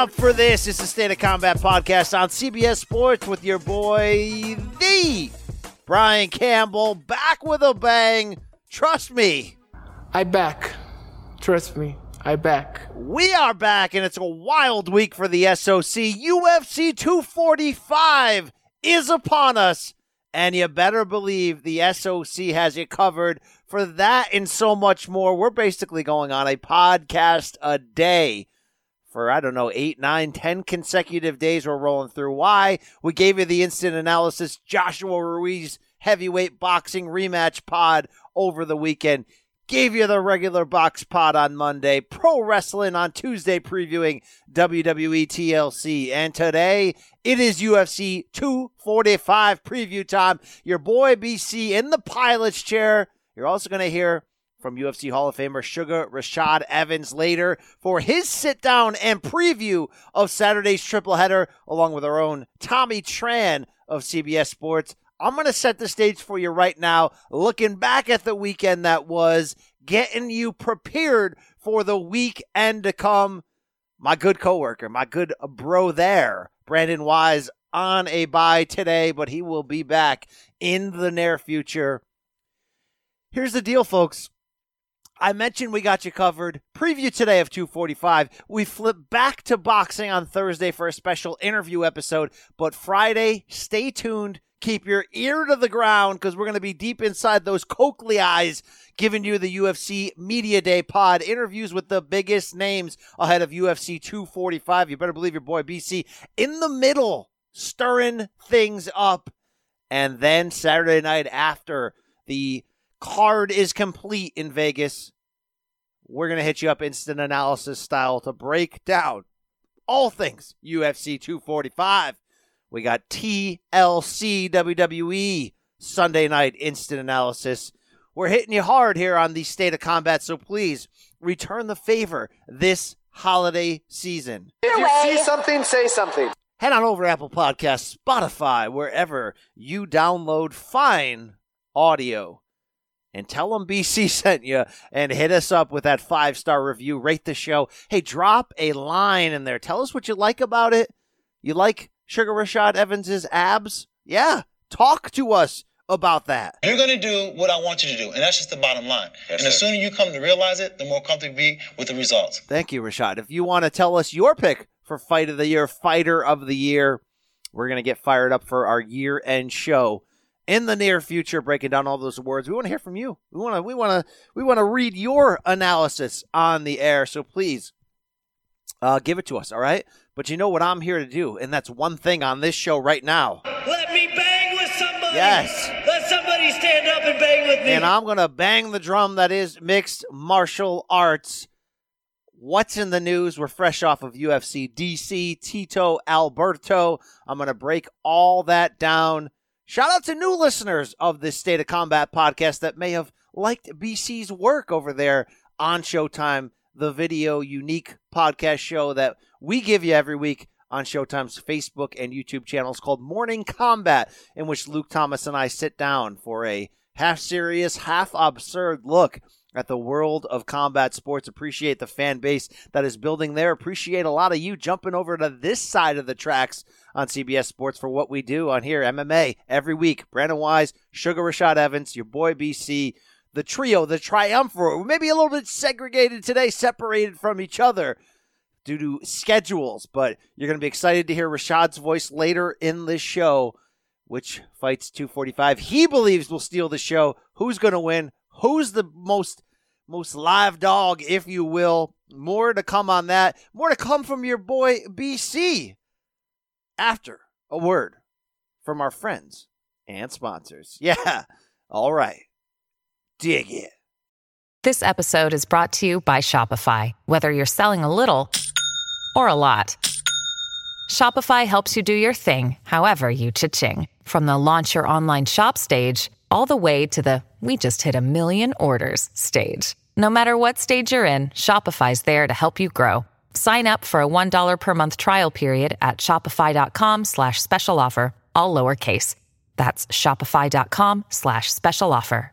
up for this. It's the State of Combat podcast on CBS Sports with your boy, the Brian Campbell, back with a bang. Trust me. I back. Trust me. I back. We are back, and it's a wild week for the SOC. UFC 245 is upon us, and you better believe the SOC has you covered for that and so much more. We're basically going on a podcast a day. For, 8, 9, 10 consecutive days we're rolling through. Why? We gave you the instant analysis, Joshua Ruiz heavyweight boxing rematch pod over the weekend. Gave you the regular box pod on Monday. Pro wrestling on Tuesday, previewing WWE TLC. And today, it is UFC 245 preview time. Your boy BC in the pilot's chair. You're also going to hear from UFC Hall of Famer Sugar Rashad Evans later for his sit-down and preview of Saturday's triple header, along with our own Tommy Tran of CBS Sports. I'm going to set the stage for you right now, looking back at the weekend that was, getting you prepared for the weekend to come. My good coworker, my good bro there, Brandon Wise, on a bye today, but he will be back in the near future. Here's the deal, folks. I mentioned we got you covered. Preview today of 245. We flip back to boxing on Thursday for a special interview episode. But Friday, stay tuned. Keep your ear to the ground because we're going to be deep inside those cochleas giving you the UFC Media Day pod. Interviews with the biggest names ahead of UFC 245. You better believe your boy BC in the middle, stirring things up. And then Saturday night after the card is complete in Vegas, we're going to hit you up instant analysis style to break down all things UFC 245. We got TLC WWE Sunday night instant analysis. We're hitting you hard here on the State of Combat, so please return the favor this holiday season. If you see something, say something. Head on over to Apple Podcasts, Spotify, wherever you download fine audio. And tell them BC sent you and hit us up with that 5-star review. Rate the show. Hey, drop a line in there. Tell us what you like about it. You like Sugar Rashad Evans' abs? Yeah, talk to us about that. You're going to do what I want you to do, and that's just the bottom line. Yes, and the sooner you come to realize it, the more comfortable you be with the results. Thank you, Rashad. If you want to tell us your pick for Fight of the Year, Fighter of the Year, we're going to get fired up for our year-end show. In the near future, breaking down all those words, we want to hear from you. We want to read your analysis on the air. So please, give it to us. All right. But you know what I'm here to do, and that's one thing on this show right now. Let me bang with somebody. Yes. Let somebody stand up and bang with me. And I'm gonna bang the drum. That is mixed martial arts. What's in the news? We're fresh off of UFC DC. Tito Alberto. I'm gonna break all that down. Shout out to new listeners of this State of Combat podcast that may have liked BC's work over there on Showtime, the video unique podcast show that we give you every week on Showtime's Facebook and YouTube channels called Morning Combat, in which Luke Thomas and I sit down for a half-serious, half-absurd look at the world of combat sports. Appreciate the fan base that is building there. Appreciate a lot of you jumping over to this side of the tracks on CBS Sports for what we do on here, MMA, every week. Brandon Wise, Sugar Rashad Evans, your boy BC, the trio, the triumvirate. We're maybe a little bit segregated today, separated from each other due to schedules, but you're going to be excited to hear Rashad's voice later in this show, which fights 245. He believes will steal the show. Who's going to win? Who's the most live dog, if you will? More to come on that. More to come from your boy BC after a word from our friends and sponsors. Yeah. All right. Dig it. This episode is brought to you by Shopify. Whether you're selling a little or a lot, Shopify helps you do your thing, however you cha-ching. From the launch your online shop stage all the way to the we just hit 1 million orders stage. No matter what stage you're in, Shopify's there to help you grow. Sign up for a $1 per month trial period at shopify.com/special offer, all lowercase. That's shopify.com/special offer.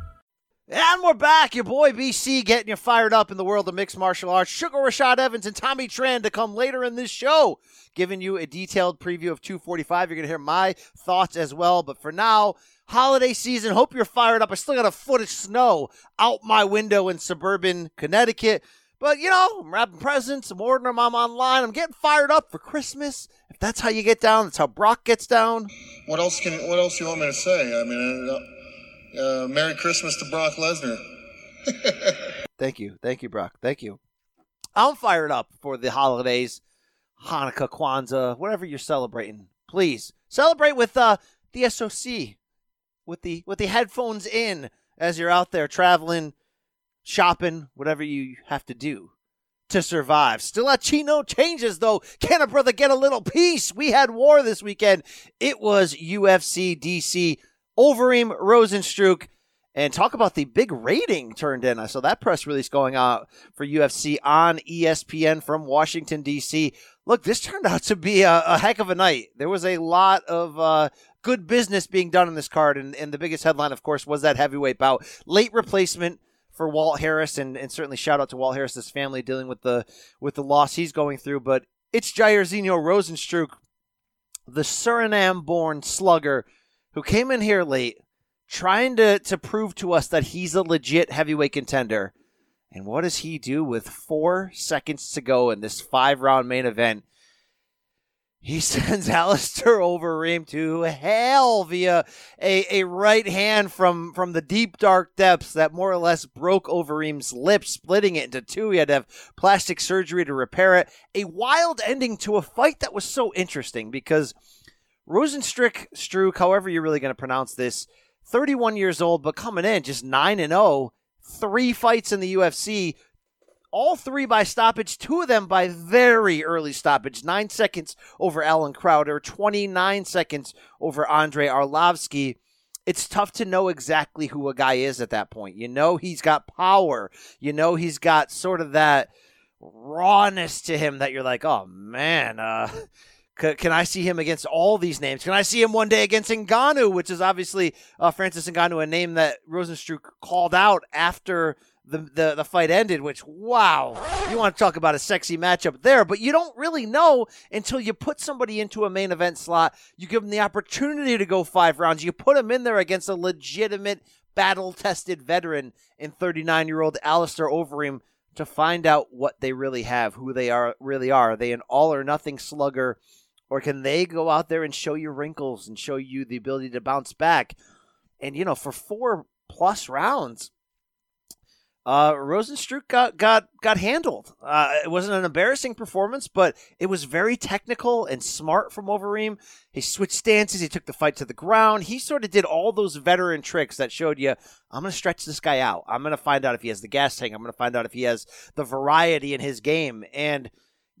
And we're back. Your boy BC getting you fired up in the world of mixed martial arts. Sugar Rashad Evans and Tommy Tran to come later in this show, giving you a detailed preview of 245. You're going to hear my thoughts as well. But for now, holiday season. Hope you're fired up. I still got a foot of snow out my window in suburban Connecticut. But, you know, I'm wrapping presents. I'm ordering them. I'm online. I'm getting fired up for Christmas. If that's how you get down, that's how Brock gets down. What else you want me to say? I mean, Merry Christmas to Brock Lesnar. Thank you, Brock. Thank you. I'm fired up for the holidays, Hanukkah, Kwanzaa, whatever you're celebrating. Please celebrate with the SOC, with the headphones in as you're out there traveling, shopping, whatever you have to do to survive. Still at Chino changes, though. Can a brother get a little peace? We had war this weekend. It was UFC DC. Overeem, Rozenstruik, and talk about the big rating turned in. I saw that press release going out for UFC on ESPN from Washington, D.C. Look, this turned out to be a heck of a night. There was a lot of good business being done in this card, and the biggest headline, of course, was that heavyweight bout. Late replacement for Walt Harris, and certainly shout out to Walt Harris's family dealing with the loss he's going through, but it's Jairzinho Rozenstruik, the Suriname-born slugger, who came in here late, trying to prove to us that he's a legit heavyweight contender. And what does he do with 4 seconds to go in this 5-round main event? He sends Alistair Overeem to hell via a right hand from the deep, dark depths that more or less broke Overeem's lip, splitting it into two. He had to have plastic surgery to repair it. A wild ending to a fight that was so interesting because Rozenstruik, however you're really going to pronounce this, 31 years old, but coming in just 9-0, 3 fights in the UFC, all 3 by stoppage, 2 of them by very early stoppage, 9 seconds over Alan Crowder, 29 seconds over Andre Arlovsky. It's tough to know exactly who a guy is at that point. You know he's got power. You know he's got sort of that rawness to him that you're like, oh, man, can I see him against all these names? Can I see him one day against Ngannou, which is obviously Francis Ngannou, a name that Rozenstruik called out after the fight ended, which, wow, you want to talk about a sexy matchup there. But you don't really know until you put somebody into a main event slot. You give them the opportunity to go 5 rounds. You put them in there against a legitimate battle-tested veteran in 39-year-old Alistair Overeem to find out what they really have, who they are really are. Are they an all-or-nothing slugger? Or can they go out there and show you wrinkles and show you the ability to bounce back? And, you know, for 4+ rounds, Rozenstruik got handled. It wasn't an embarrassing performance, but it was very technical and smart from Overeem. He switched stances. He took the fight to the ground. He sort of did all those veteran tricks that showed you, I'm going to stretch this guy out. I'm going to find out if he has the gas tank. I'm going to find out if he has the variety in his game. And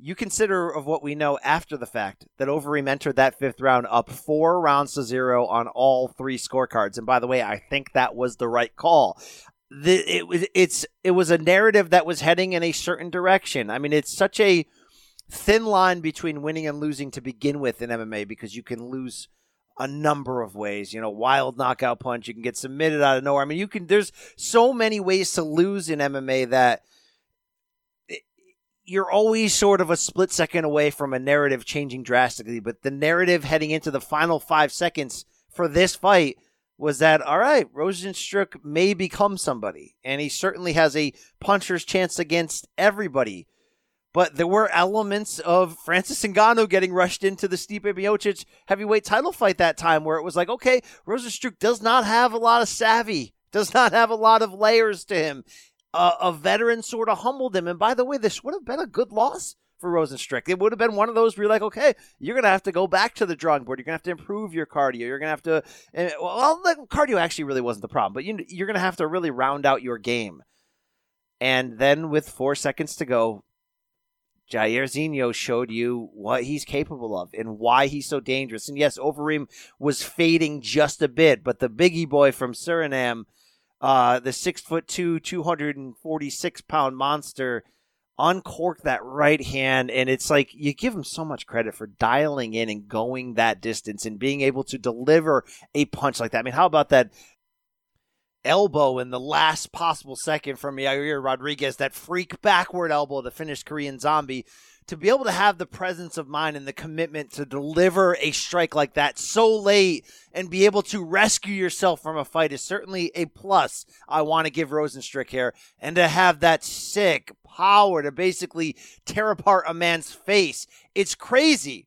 you consider of what we know after the fact that Overeem entered that 5th round up 4-0 on all 3 scorecards. And by the way, I think that was the right call. It was a narrative that was heading in a certain direction. I mean, it's such a thin line between winning and losing to begin with in MMA because you can lose a number of ways. You know, wild knockout punch. You can get submitted out of nowhere. I mean, there's so many ways to lose in MMA that you're always sort of a split second away from a narrative changing drastically, but the narrative heading into the final 5 seconds for this fight was that, all right, Rozenstruik may become somebody, and he certainly has a puncher's chance against everybody. But there were elements of Francis Ngannou getting rushed into the Stipe Miocic heavyweight title fight that time where it was like, okay, Rozenstruik does not have a lot of savvy, does not have a lot of layers to him. A veteran sort of humbled him. And by the way, this would have been a good loss for Rozenstruik. It would have been one of those where you're like, okay, you're going to have to go back to the drawing board. You're going to have to improve your cardio. You're going to have to, and, well, the cardio actually really wasn't the problem, but you're going to have to really round out your game. And then with 4 seconds to go, Jairzinho showed you what he's capable of and why he's so dangerous. And yes, Overeem was fading just a bit, but the biggie boy from Suriname, the 6'2", 246-pound monster, uncorked that right hand. And it's like you give him so much credit for dialing in and going that distance and being able to deliver a punch like that. I mean, how about that elbow in the last possible second from Yair Rodriguez, that freak backward elbow to finish Korean Zombie, to be able to have the presence of mind and the commitment to deliver a strike like that so late and be able to rescue yourself from a fight is certainly a plus I want to give Rozenstruik here. And to have that sick power to basically tear apart a man's face, it's crazy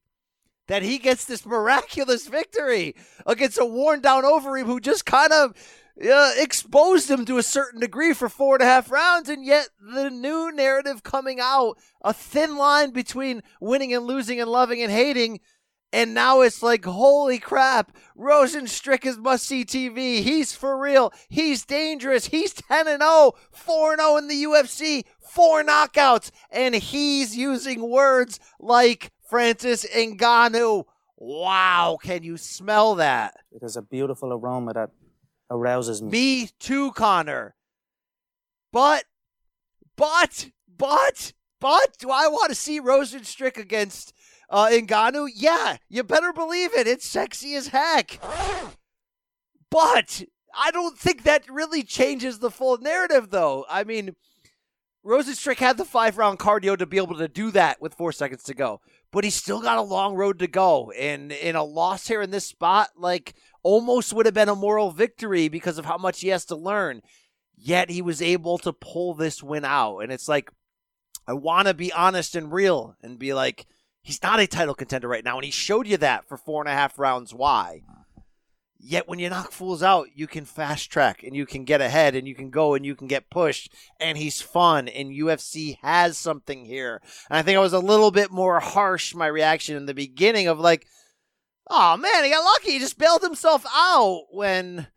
that he gets this miraculous victory against a worn-down Overeem who just kind of exposed him to a certain degree for 4.5 rounds, and yet the new narrative coming out, a thin line between winning and losing and loving and hating, and now it's like, holy crap, Rozenstruik is must-see TV. He's for real. He's dangerous. He's 10-0, 4-0 in the UFC, 4 knockouts, and he's using words like Francis Ngannou. Wow, can you smell that? It is a beautiful aroma that arouses me. Me too, Connor. But, do I want to see Rozenstruik against Ngannou? Yeah, you better believe it. It's sexy as heck. But I don't think that really changes the full narrative, though. I mean, Rozenstruik had the 5-round cardio to be able to do that with 4 seconds to go, but he's still got a long road to go. And in a loss here in this spot, like, almost would have been a moral victory because of how much he has to learn. Yet he was able to pull this win out. And it's like, I want to be honest and real and be like, he's not a title contender right now. And he showed you that for 4.5 rounds. Why? Yet when you knock fools out, you can fast track and you can get ahead and you can go and you can get pushed. And he's fun. And UFC has something here. And I think I was a little bit more harsh, my reaction in the beginning of like, oh, man, he got lucky. He just bailed himself out when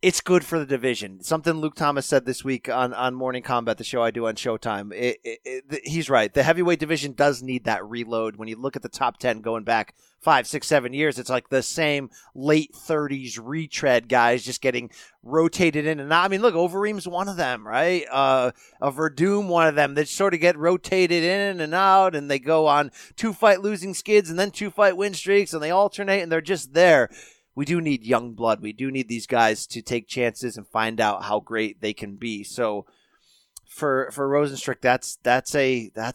it's good for the division. Something Luke Thomas said this week on Morning Combat, the show I do on Showtime. He's right. The heavyweight division does need that reload. When you look at the top 10 going back 5, 6, 7 years, it's like the same late 30s retread guys just getting rotated in and out. I mean, look, Overeem's one of them, right? A Verdum, one of them. They sort of get rotated in and out, and they go on 2-fight losing skids and then 2-fight win streaks, and they alternate, and they're just there. We do need young blood. We do need these guys to take chances and find out how great they can be. So for Rozenstruik, that's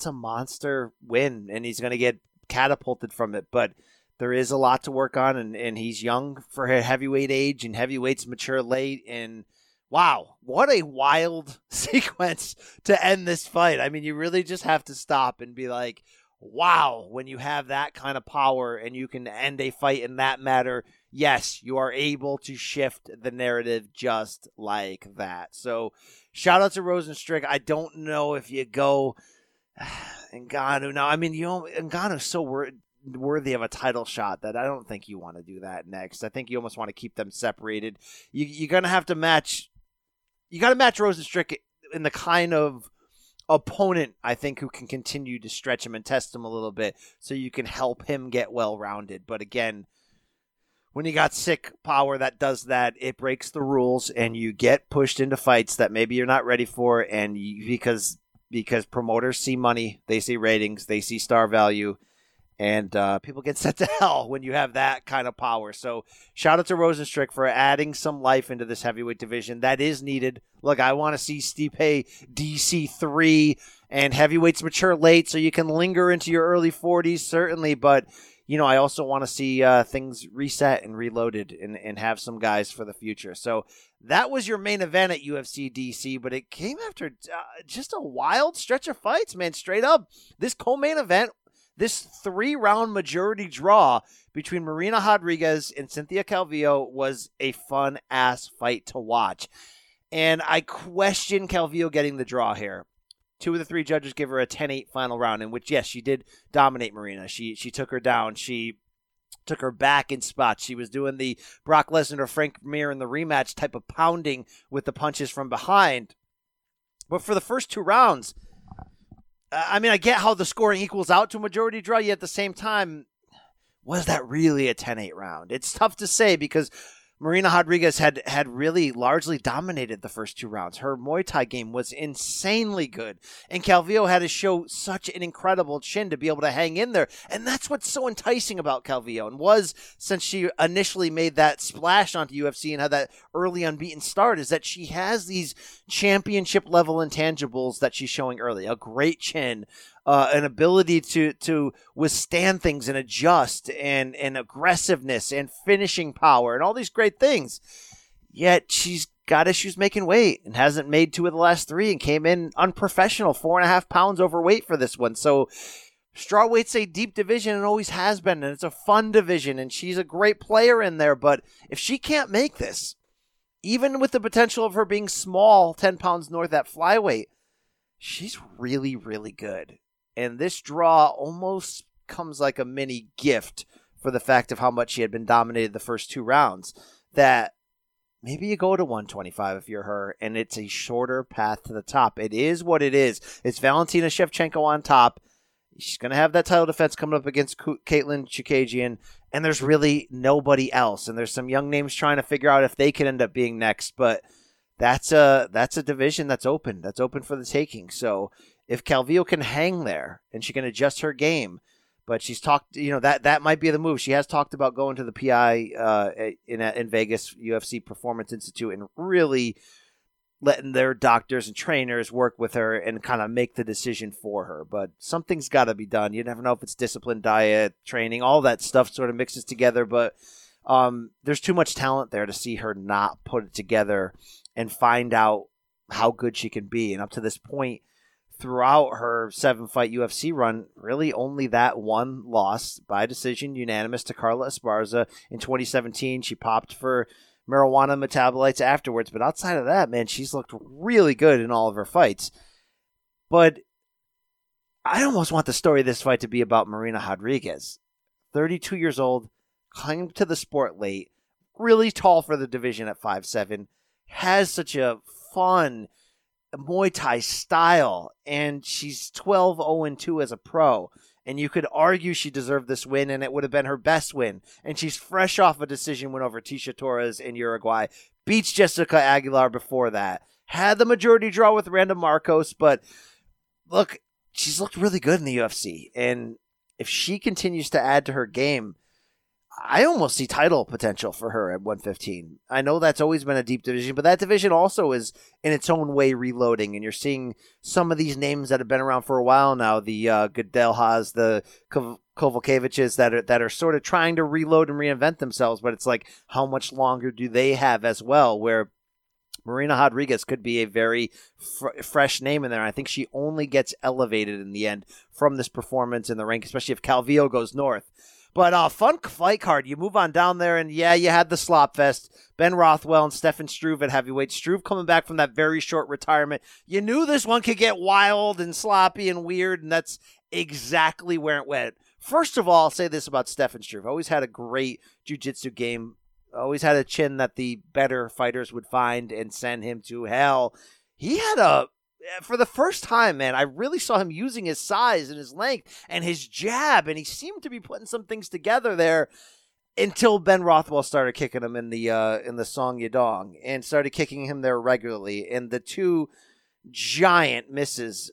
a monster win, and he's going to get catapulted from it. But there is a lot to work on, and he's young for heavyweight age, and heavyweights mature late. And wow, what a wild sequence to end this fight. I mean, you really just have to stop and be like, wow, when you have that kind of power and you can end a fight in that matter, yes, you are able to shift the narrative just like that. So shout out to Rozenstruik. I don't know if you go Ngannou. Now, I mean, Ngannou's so worthy of a title shot that I don't think you want to do that next. I think you almost want to keep them separated. You're going to have to match Rozenstruik in the kind of opponent, I think, who can continue to stretch him and test him a little bit so you can help him get well-rounded. But again, when you got sick power that does that, it breaks the rules and you get pushed into fights that maybe you're not ready for. And because promoters see money, they see ratings, they see star value, and people get sent to hell when you have that kind of power. So shout out to Rozenstruik for adding some life into this heavyweight division that is needed. Look, I want to see Stipe DC3, and heavyweights mature late so you can linger into your early 40s, certainly, but you know, I also want to see things reset and reloaded and have some guys for the future. So that was your main event at UFC DC, but it came after just a wild stretch of fights, man, straight up. This co-main event, this 3-round majority draw between Marina Rodriguez and Cynthia Calvillo was a fun-ass fight to watch. And I question Calvillo getting the draw here. Two of the three judges give her a 10-8 final round, in which, yes, she did dominate Marina. She took her down. She took her back in spots. She was doing the Brock Lesnar, Frank Mir in the rematch type of pounding with the punches from behind. But for the first two rounds, I mean, I get how the scoring equals out to a majority draw, yet at the same time, was that really a 10-8 round? It's tough to say because Marina Rodriguez had really largely dominated the first two rounds. Her Muay Thai game was insanely good, and Calvillo had to show such an incredible chin to be able to hang in there, and that's what's so enticing about Calvillo, and was since she initially made that splash onto UFC and had that early unbeaten start, is that she has these championship-level intangibles that she's showing early. A great chin, an ability to withstand things and adjust, and aggressiveness and finishing power and all these great things. Yet she's got issues making weight and hasn't made two of the last three and came in unprofessional, 4.5 pounds overweight for this one. So strawweight's a deep division and always has been, and it's a fun division, and she's a great player in there. But if she can't make this, even with the potential of her being small, 10 pounds north at flyweight, she's really, really good. And this draw almost comes like a mini gift for the fact of how much she had been dominated the first two rounds, that maybe you go to 125 if you're her, and it's a shorter path to the top. It is what it is. It's Valentina Shevchenko on top. She's going to have that title defense coming up against Caitlin Chookagian, and there's really nobody else. And there's some young names trying to figure out if they could end up being next, but that's a division that's open. That's open for the taking. So if Calvillo can hang there and she can adjust her game, but she's talked, that might be the move. She has talked about going to the PI in Vegas, UFC Performance Institute, and really letting their doctors and trainers work with her and kind of make the decision for her. But something's got to be done. You never know if it's discipline, diet, training, all that stuff sort of mixes together. But there's too much talent there to see her not put it together and find out how good she can be. And up to this point, throughout her 7-fight UFC run, really only that one loss by decision, unanimous to Carla Esparza in 2017. She popped for marijuana metabolites afterwards, but outside of that, man, she's looked really good in all of her fights. But I almost want the story of this fight to be about Marina Rodriguez, 32 years old, climbed to the sport late, really tall for the division at 5'7", has such a fun Muay Thai style, and she's 12-0-2 as a pro, and you could argue she deserved this win, and it would have been her best win, and she's fresh off a decision win over Tisha Torres in Uruguay, beats Jessica Aguilar before that, had the majority draw with Randa Marcos, but look, she's looked really good in the UFC, and if she continues to add to her game, I almost see title potential for her at 115. I know that's always been a deep division, but that division also is in its own way reloading, and you're seeing some of these names that have been around for a while now, the Godelhas, the Kovalkeviches that are sort of trying to reload and reinvent themselves, but it's like, how much longer do they have as well, where Marina Rodriguez could be a very fresh name in there. I think she only gets elevated in the end from this performance in the rank, especially if Calvillo goes north. But fun fight card. You move on down there, and yeah, you had the slop fest. Ben Rothwell and Stefan Struve at heavyweight. Struve coming back from that very short retirement. You knew this one could get wild and sloppy and weird, and that's exactly where it went. First of all, I'll say this about Stefan Struve. Always had a great jiu-jitsu game. Always had a chin that the better fighters would find and send him to hell. He had for the first time, man, I really saw him using his size and his length and his jab, and he seemed to be putting some things together there until Ben Rothwell started kicking him in the Song Yadong and started kicking him there regularly. And the two giant misses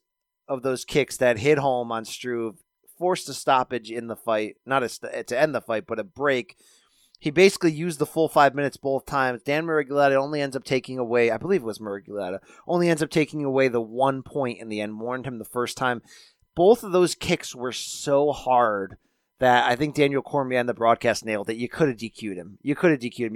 of those kicks that hit home on Struve forced a stoppage in the fight, to end the fight, but a break. He basically used the full 5 minutes both times. Dan Miragliotta only ends up taking away, I believe it was Miragliotta, only ends up taking away the 1 point in the end, warned him the first time. Both of those kicks were so hard that I think Daniel Cormier on the broadcast nailed it. You could have DQ'd him. You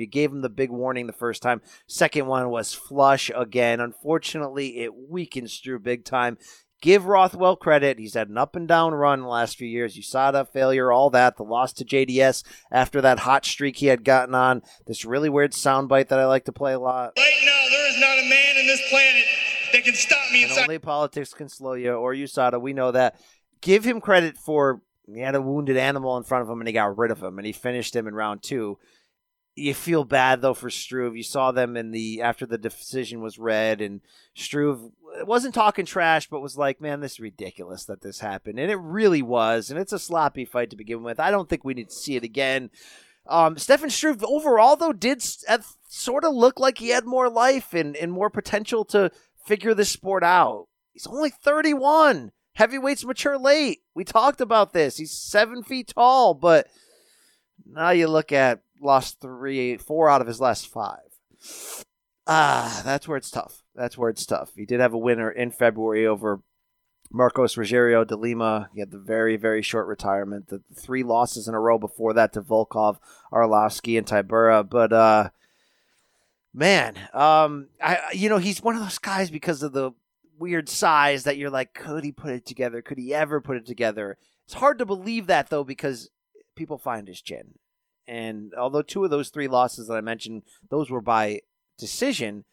gave him the big warning the first time. Second one was flush again. Unfortunately, it weakens Struve big time. Give Rothwell credit. He's had an up-and-down run the last few years. USADA failure, all that. The loss to JDS after that hot streak he had gotten on. This really weird soundbite that I like to play a lot. Right now, there is not a man in this planet They can stop me inside. Only politics can slow you, or USADA. We know that. Give him credit for he had a wounded animal in front of him, and he got rid of him, and he finished him in round two. You feel bad, though, for Struve. You saw them after the decision was read, and Struve wasn't talking trash, but was like, man, this is ridiculous that this happened. And it really was, and it's a sloppy fight to begin with. I don't think we need to see it again. Stefan Struve overall, though, did sort of look like he had more life and more potential to figure this sport out. He's only 31. Heavyweights mature late. We talked about this. He's 7 feet tall, but now you look at lost 4 out of his last 5. That's where it's tough. He did have a winner in February over Marcos Rogerio de Lima. He had the very, very short retirement. The 3 losses in a row before that to Volkov, Arlovsky, and Tibura. But, he's one of those guys because of the weird size that you're like, could he put it together? Could he ever put it together? It's hard to believe that, though, because people find his chin. And although 2 of those 3 losses that I mentioned, those were by decision,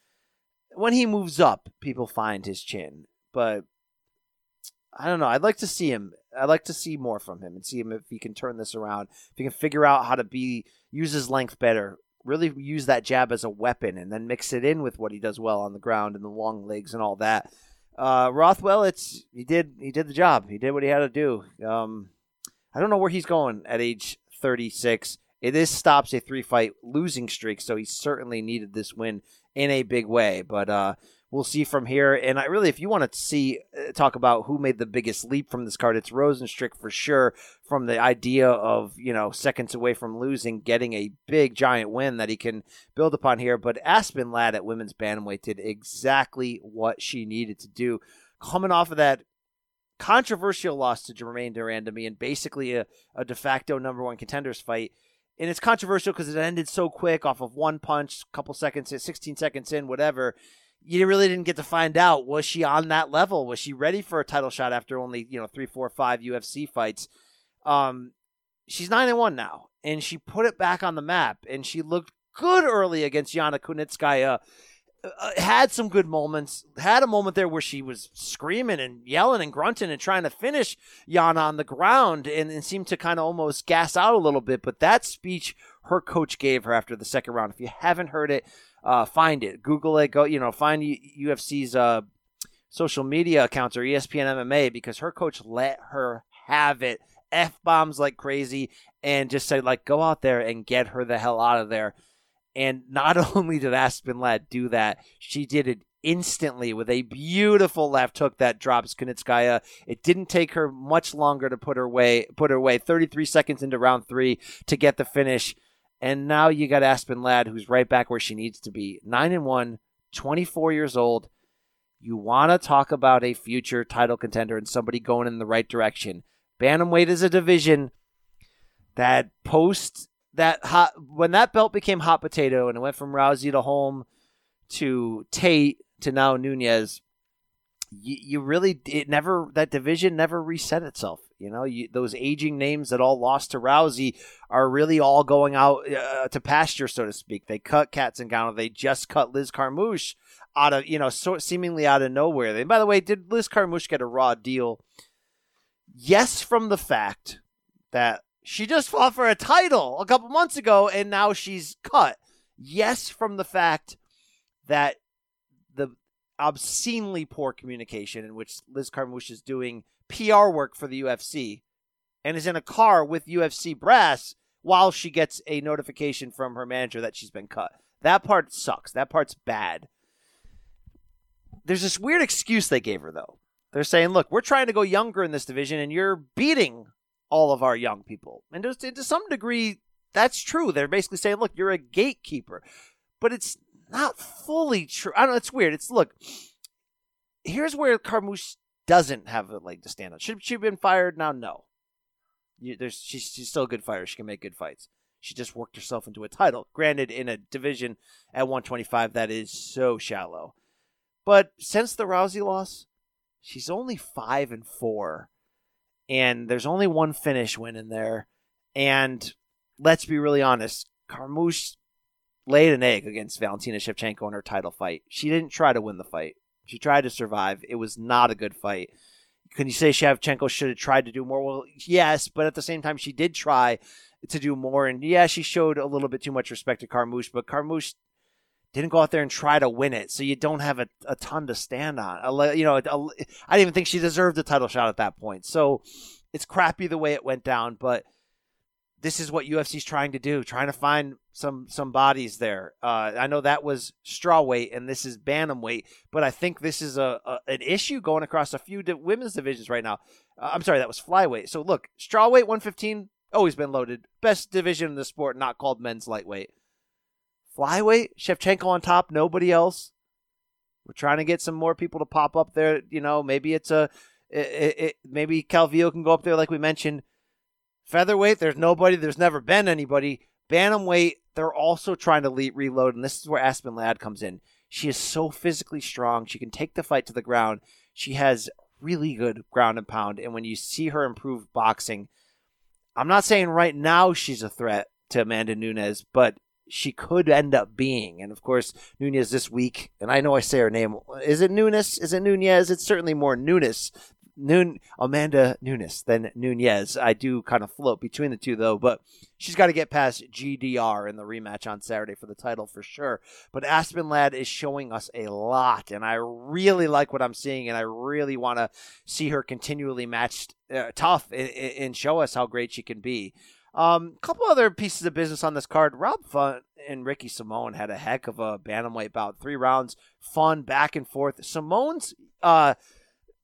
when he moves up, people find his chin. But I don't know. I'd like to see him. I'd like to see more from him and see him if he can turn this around, if he can figure out how to use his length better, really use that jab as a weapon and then mix it in with what he does well on the ground and the long legs and all that. Rothwell, he did the job. He did what he had to do. I don't know where he's going at age 36. This stops a 3-fight losing streak, so he certainly needed this win in a big way. But we'll see from here. And I really, if you want to talk about who made the biggest leap from this card, it's Rozenstruik for sure. From the idea of, seconds away from losing, getting a big, giant win that he can build upon here. But Aspen Ladd at women's bantamweight did exactly what she needed to do. Coming off of that controversial loss to Germaine de Randamie and basically a de facto number 1 contenders fight. And it's controversial because it ended so quick off of one punch, a couple seconds, 16 seconds in, whatever. You really didn't get to find out, was she on that level? Was she ready for a title shot after only, 3, 4, 5 UFC fights? She's 9-1 now, and she put it back on the map, and she looked good early against Yana Kunitskaya. Had some good moments, had a moment there where she was screaming and yelling and grunting and trying to finish Yana on the ground and seemed to kind of almost gas out a little bit. But that speech her coach gave her after the second round, if you haven't heard it, find it, Google it, go, find UFC's social media accounts or ESPN MMA, because her coach let her have it, F-bombs like crazy, and just said, like, go out there and get her the hell out of there. And not only did Aspen Ladd do that, she did it instantly with a beautiful left hook that drops Kunitskaya. It didn't take her much longer to put her way 33 seconds into round 3 to get the finish. And now you got Aspen Ladd, who's right back where she needs to be. 9-1, 24 years old. You want to talk about a future title contender and somebody going in the right direction. Bantamweight is a division that when that belt became hot potato and it went from Rousey to Holm to Tate to now Nunes, that division never reset itself. Those aging names that all lost to Rousey are really all going out to pasture, so to speak. They cut Cat Zingano. They just cut Liz Carmouche out of, seemingly out of nowhere. And by the way, did Liz Carmouche get a raw deal? Yes, from the fact that she just fought for a title a couple months ago, and now she's cut. Yes, from the fact that the obscenely poor communication in which Liz Carmouche is doing PR work for the UFC and is in a car with UFC brass while she gets a notification from her manager that she's been cut. That part sucks. That part's bad. There's this weird excuse they gave her, though. They're saying, look, we're trying to go younger in this division, and you're beating all of our young people. And to some degree, that's true. They're basically saying, look, you're a gatekeeper. But it's not fully true. I don't know. It's weird. Here's where Carmouche doesn't have a leg to stand on. Should she have been fired now? No. She's still a good fighter. She can make good fights. She just worked herself into a title. Granted, in a division at 125, that is so shallow. But since the Rousey loss, she's only 5-4. And there's only one finish win in there. And let's be really honest, Carmouche laid an egg against Valentina Shevchenko in her title fight. She didn't try to win the fight. She tried to survive. It was not a good fight. Can you say Shevchenko should have tried to do more? Well, yes, but at the same time, she did try to do more. And yeah, she showed a little bit too much respect to Carmouche, but Carmouche didn't go out there and try to win it. So you don't have a ton to stand on. I didn't even think she deserved a title shot at that point. So it's crappy the way it went down, but this is what UFC's trying to do, trying to find some bodies there. I know that was strawweight and this is bantamweight, but I think this is an issue going across a few women's divisions right now. I'm sorry, that was flyweight. So look, strawweight 115 always been loaded, best division in the sport, not called men's lightweight. Flyweight, Shevchenko on top, nobody else. We're trying to get some more people to pop up there. You know, maybe maybe Calvillo can go up there like we mentioned. Featherweight, there's nobody. There's never been anybody. Bantamweight, they're also trying to reload, and this is where Aspen Ladd comes in. She is so physically strong. She can take the fight to the ground. She has really good ground and pound, and when you see her improve boxing, I'm not saying right now she's a threat to Amanda Nunes, but she could end up being. And, of course, Nunes this week, and I know I say her name. Is it Nunes? Is it Nunez? It's certainly more Nunes. Amanda Nunes than Nunez. I do kind of float between the two, though, but she's got to get past GDR in the rematch on Saturday for the title for sure. But Aspen Ladd is showing us a lot, and I really like what I'm seeing, and I really want to see her continually matched tough and show us how great she can be. Couple other pieces of business on this card. Rob Font and Ricky Simón had a heck of a bantamweight bout. 3 rounds, fun, back and forth. Simone's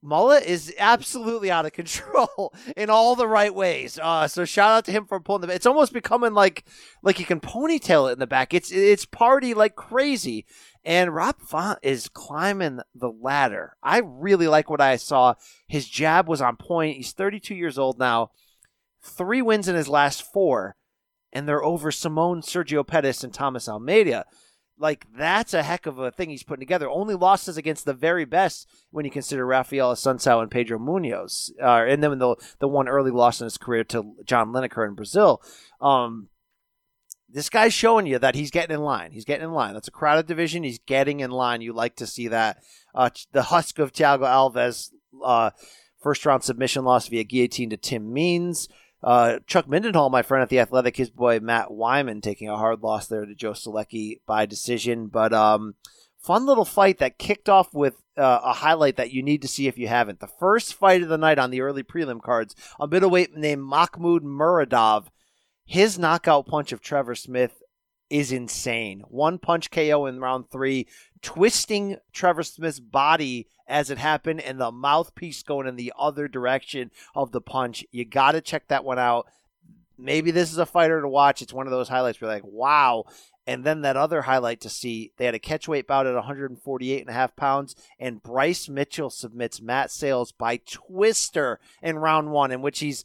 mullet is absolutely out of control in all the right ways. So shout out to him for pulling the. It's almost becoming like he can ponytail it in the back. It's party like crazy. And Rob Font is climbing the ladder. I really like what I saw. His jab was on point. He's 32 years old now. 3 wins in his last 4, and they're over Simone, Sergio Pettis, and Thomas Almeida. Like, that's a heck of a thing he's putting together. Only losses against the very best when you consider Rafael Assunção and Pedro Munhoz. And then the one early loss in his career to John Lineker in Brazil. This guy's showing you that he's getting in line. He's getting in line. That's a crowded division. He's getting in line. You like to see that. The husk of Thiago Alves, first-round submission loss via guillotine to Tim Means. Chuck Mindenhall, my friend at The Athletic, his boy Matt Wyman taking a hard loss there to Joe Selecki by decision. But fun little fight that kicked off with a highlight that you need to see if you haven't. The first fight of the night on the early prelim cards, a middleweight named Mahmoud Muradov. His knockout punch of Trevor Smith is insane. 1-punch KO in round 3, twisting Trevor Smith's body as it happened, and the mouthpiece going in the other direction of the punch. You got to check that one out. Maybe this is a fighter to watch. It's one of those highlights where you're like, wow. And then that other highlight to see, they had a catchweight bout at 148.5 pounds, and Bryce Mitchell submits Matt Sales by twister in round 1, in which he's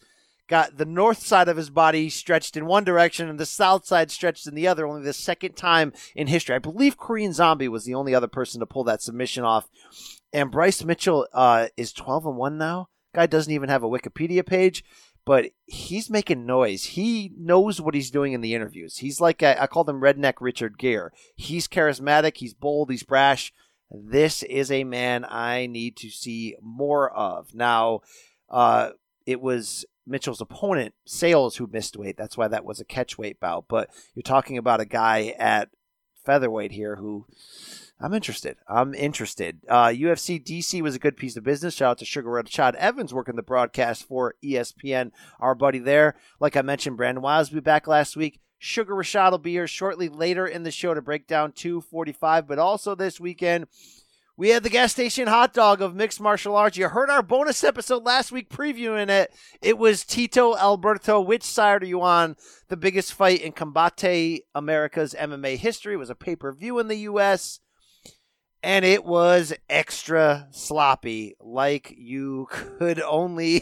got the north side of his body stretched in one direction and the south side stretched in the other, only the second time in history. I believe Korean Zombie was the only other person to pull that submission off. And Bryce Mitchell is 12-1 now. Guy doesn't even have a Wikipedia page, but he's making noise. He knows what he's doing in the interviews. He's like, I call him Redneck Richard Gere. He's charismatic. He's bold. He's brash. This is a man I need to see more of. Now, it was Mitchell's opponent, Sales, who missed weight. That's why that was a catchweight bout. But you're talking about a guy at featherweight here who I'm interested. UFC DC was a good piece of business. Shout out to Sugar Rashad Evans working the broadcast for ESPN, our buddy there. Like I mentioned, Brandon Wise will be back last week. Sugar Rashad will be here shortly later in the show to break down 245. But also this weekend, we had the gas station hot dog of mixed martial arts. You heard our bonus episode last week previewing it. It was Tito Alberto. Which side are you on? The biggest fight in Combate America's MMA history. It was a pay-per-view in the U.S., and it was extra sloppy, like you could only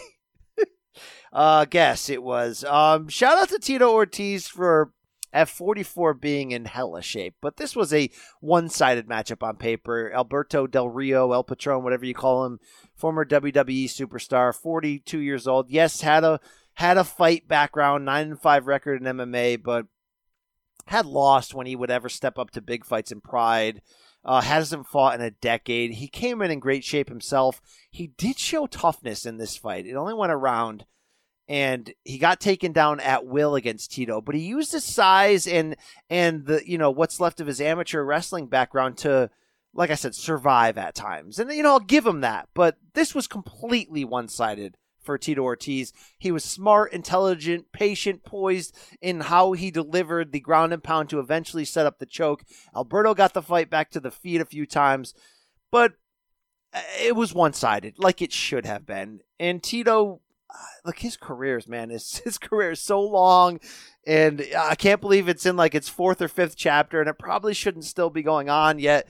guess it was. Shout out to Tito Ortiz for at 44 being in hella shape. But this was a one-sided matchup on paper. Alberto Del Rio, El Patron, whatever you call him, former WWE superstar, 42 years old. Yes, had a fight background, 9-5 record in MMA, but had lost when he would ever step up to big fights in Pride. hasn't fought in a decade. He came in great shape himself. He did show toughness in this fight. It only went a round, and he got taken down at will against Tito, but he used his size and the, you know, what's left of his amateur wrestling background to, like I said, survive at times. And, you know, I'll give him that, but this was completely one-sided for Tito Ortiz. He was smart, intelligent, patient, poised in how he delivered the ground and pound to eventually set up the choke. Alberto got the fight back to the feet a few times, but it was one-sided, like it should have been. And Tito, look, his careers, man, his career is so long, and I can't believe it's in like its fourth or fifth chapter, and it probably shouldn't still be going on, yet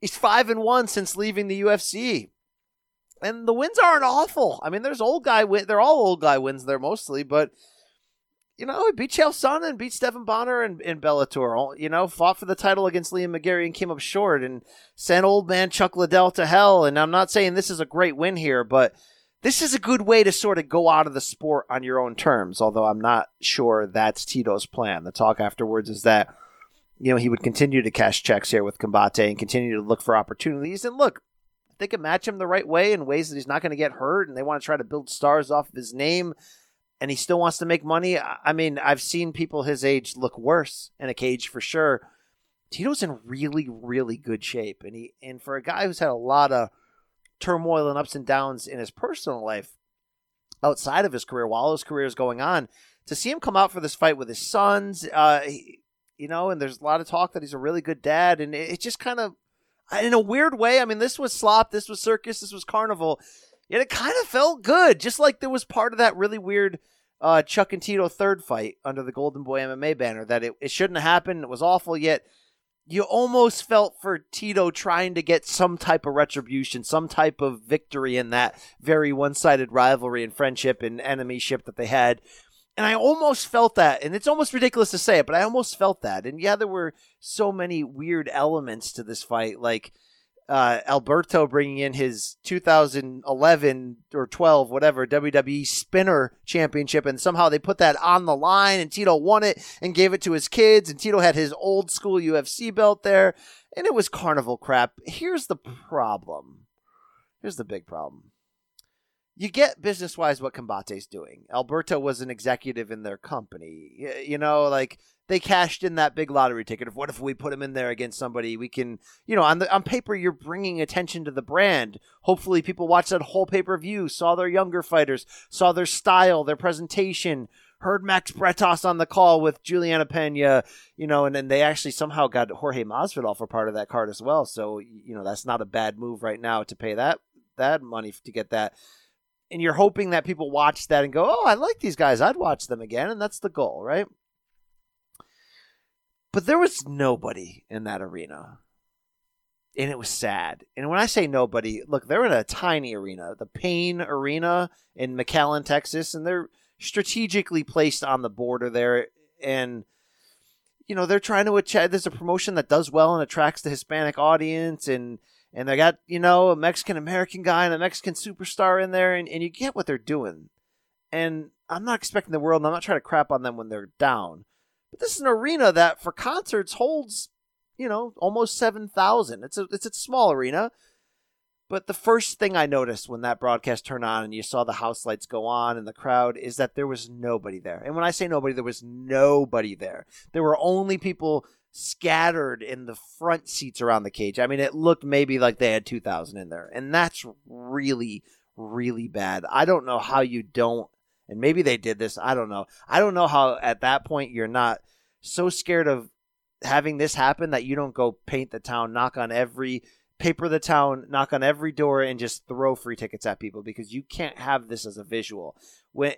he's 5-1 since leaving the UFC. And the wins aren't awful. I mean, there's old guy wins. They're all old guy wins there mostly, but, you know, he beat Chael Sonnen and beat Stephan Bonnar in Bellator, you know, fought for the title against Liam McGarry and came up short and sent old man Chuck Liddell to hell. And I'm not saying this is a great win here, but this is a good way to sort of go out of the sport on your own terms, although I'm not sure that's Tito's plan. The talk afterwards is that, you know, he would continue to cash checks here with Combate and continue to look for opportunities. And look, they can match him the right way in ways that he's not going to get hurt, and they want to try to build stars off of his name, and he still wants to make money. I mean, I've seen people his age look worse in a cage for sure. Tito's in really, really good shape, and for a guy who's had a lot of turmoil and ups and downs in his personal life outside of his career, while his career is going on, to see him come out for this fight with his sons, you know, and there's a lot of talk that he's a really good dad, and it just kind of, in a weird way, I mean, this was slop, this was circus, this was carnival, yet it kind of felt good, just like there was part of that really weird Chuck and Tito third fight under the Golden Boy MMA banner, that it shouldn't have happened, it was awful, yet you almost felt for Tito trying to get some type of retribution, some type of victory in that very one-sided rivalry and friendship and enemyship that they had. And I almost felt that, and it's almost ridiculous to say it, but I almost felt that. And yeah, there were so many weird elements to this fight, like Alberto bringing in his 2011 or 12, whatever, WWE Spinner Championship, and somehow they put that on the line, and Tito won it and gave it to his kids, and Tito had his old school UFC belt there, and it was carnival crap. Here's the problem. Here's the big problem. You get business-wise what Combate's doing. Alberto was an executive in their company. You know, like, they cashed in that big lottery ticket of what if we put him in there against somebody we can, you know, on paper, you're bringing attention to the brand. Hopefully people watched that whole pay-per-view, saw their younger fighters, saw their style, their presentation, heard Max Bretos on the call with Juliana Pena, you know, and then they actually somehow got Jorge Masvidal for part of that card as well. So, you know, that's not a bad move right now to pay that money to get that. And you're hoping that people watch that and go, oh, I like these guys. I'd watch them again. And that's the goal, right? But there was nobody in that arena. And it was sad. And when I say nobody, look, they're in a tiny arena, the Payne Arena in McAllen, Texas. And they're strategically placed on the border there. And, you know, they're trying to, there's a promotion that does well and attracts the Hispanic audience. And they got, you know, a Mexican-American guy and a Mexican superstar in there, and you get what they're doing. And I'm not expecting the world, and I'm not trying to crap on them when they're down. But this is an arena that, for concerts, holds, you know, almost 7,000. It's a small arena. But the first thing I noticed when that broadcast turned on and you saw the house lights go on and the crowd is that there was nobody there. And when I say nobody, there was nobody there. There were only people scattered in the front seats around the cage. I mean, it looked maybe like they had 2,000 in there, and that's really, really bad. I don't know how you don't, and maybe they did this. I don't know. I don't know how at that point you're not so scared of having this happen that you don't go paint the town, paper the town, knock on every door, and just throw free tickets at people because you can't have this as a visual.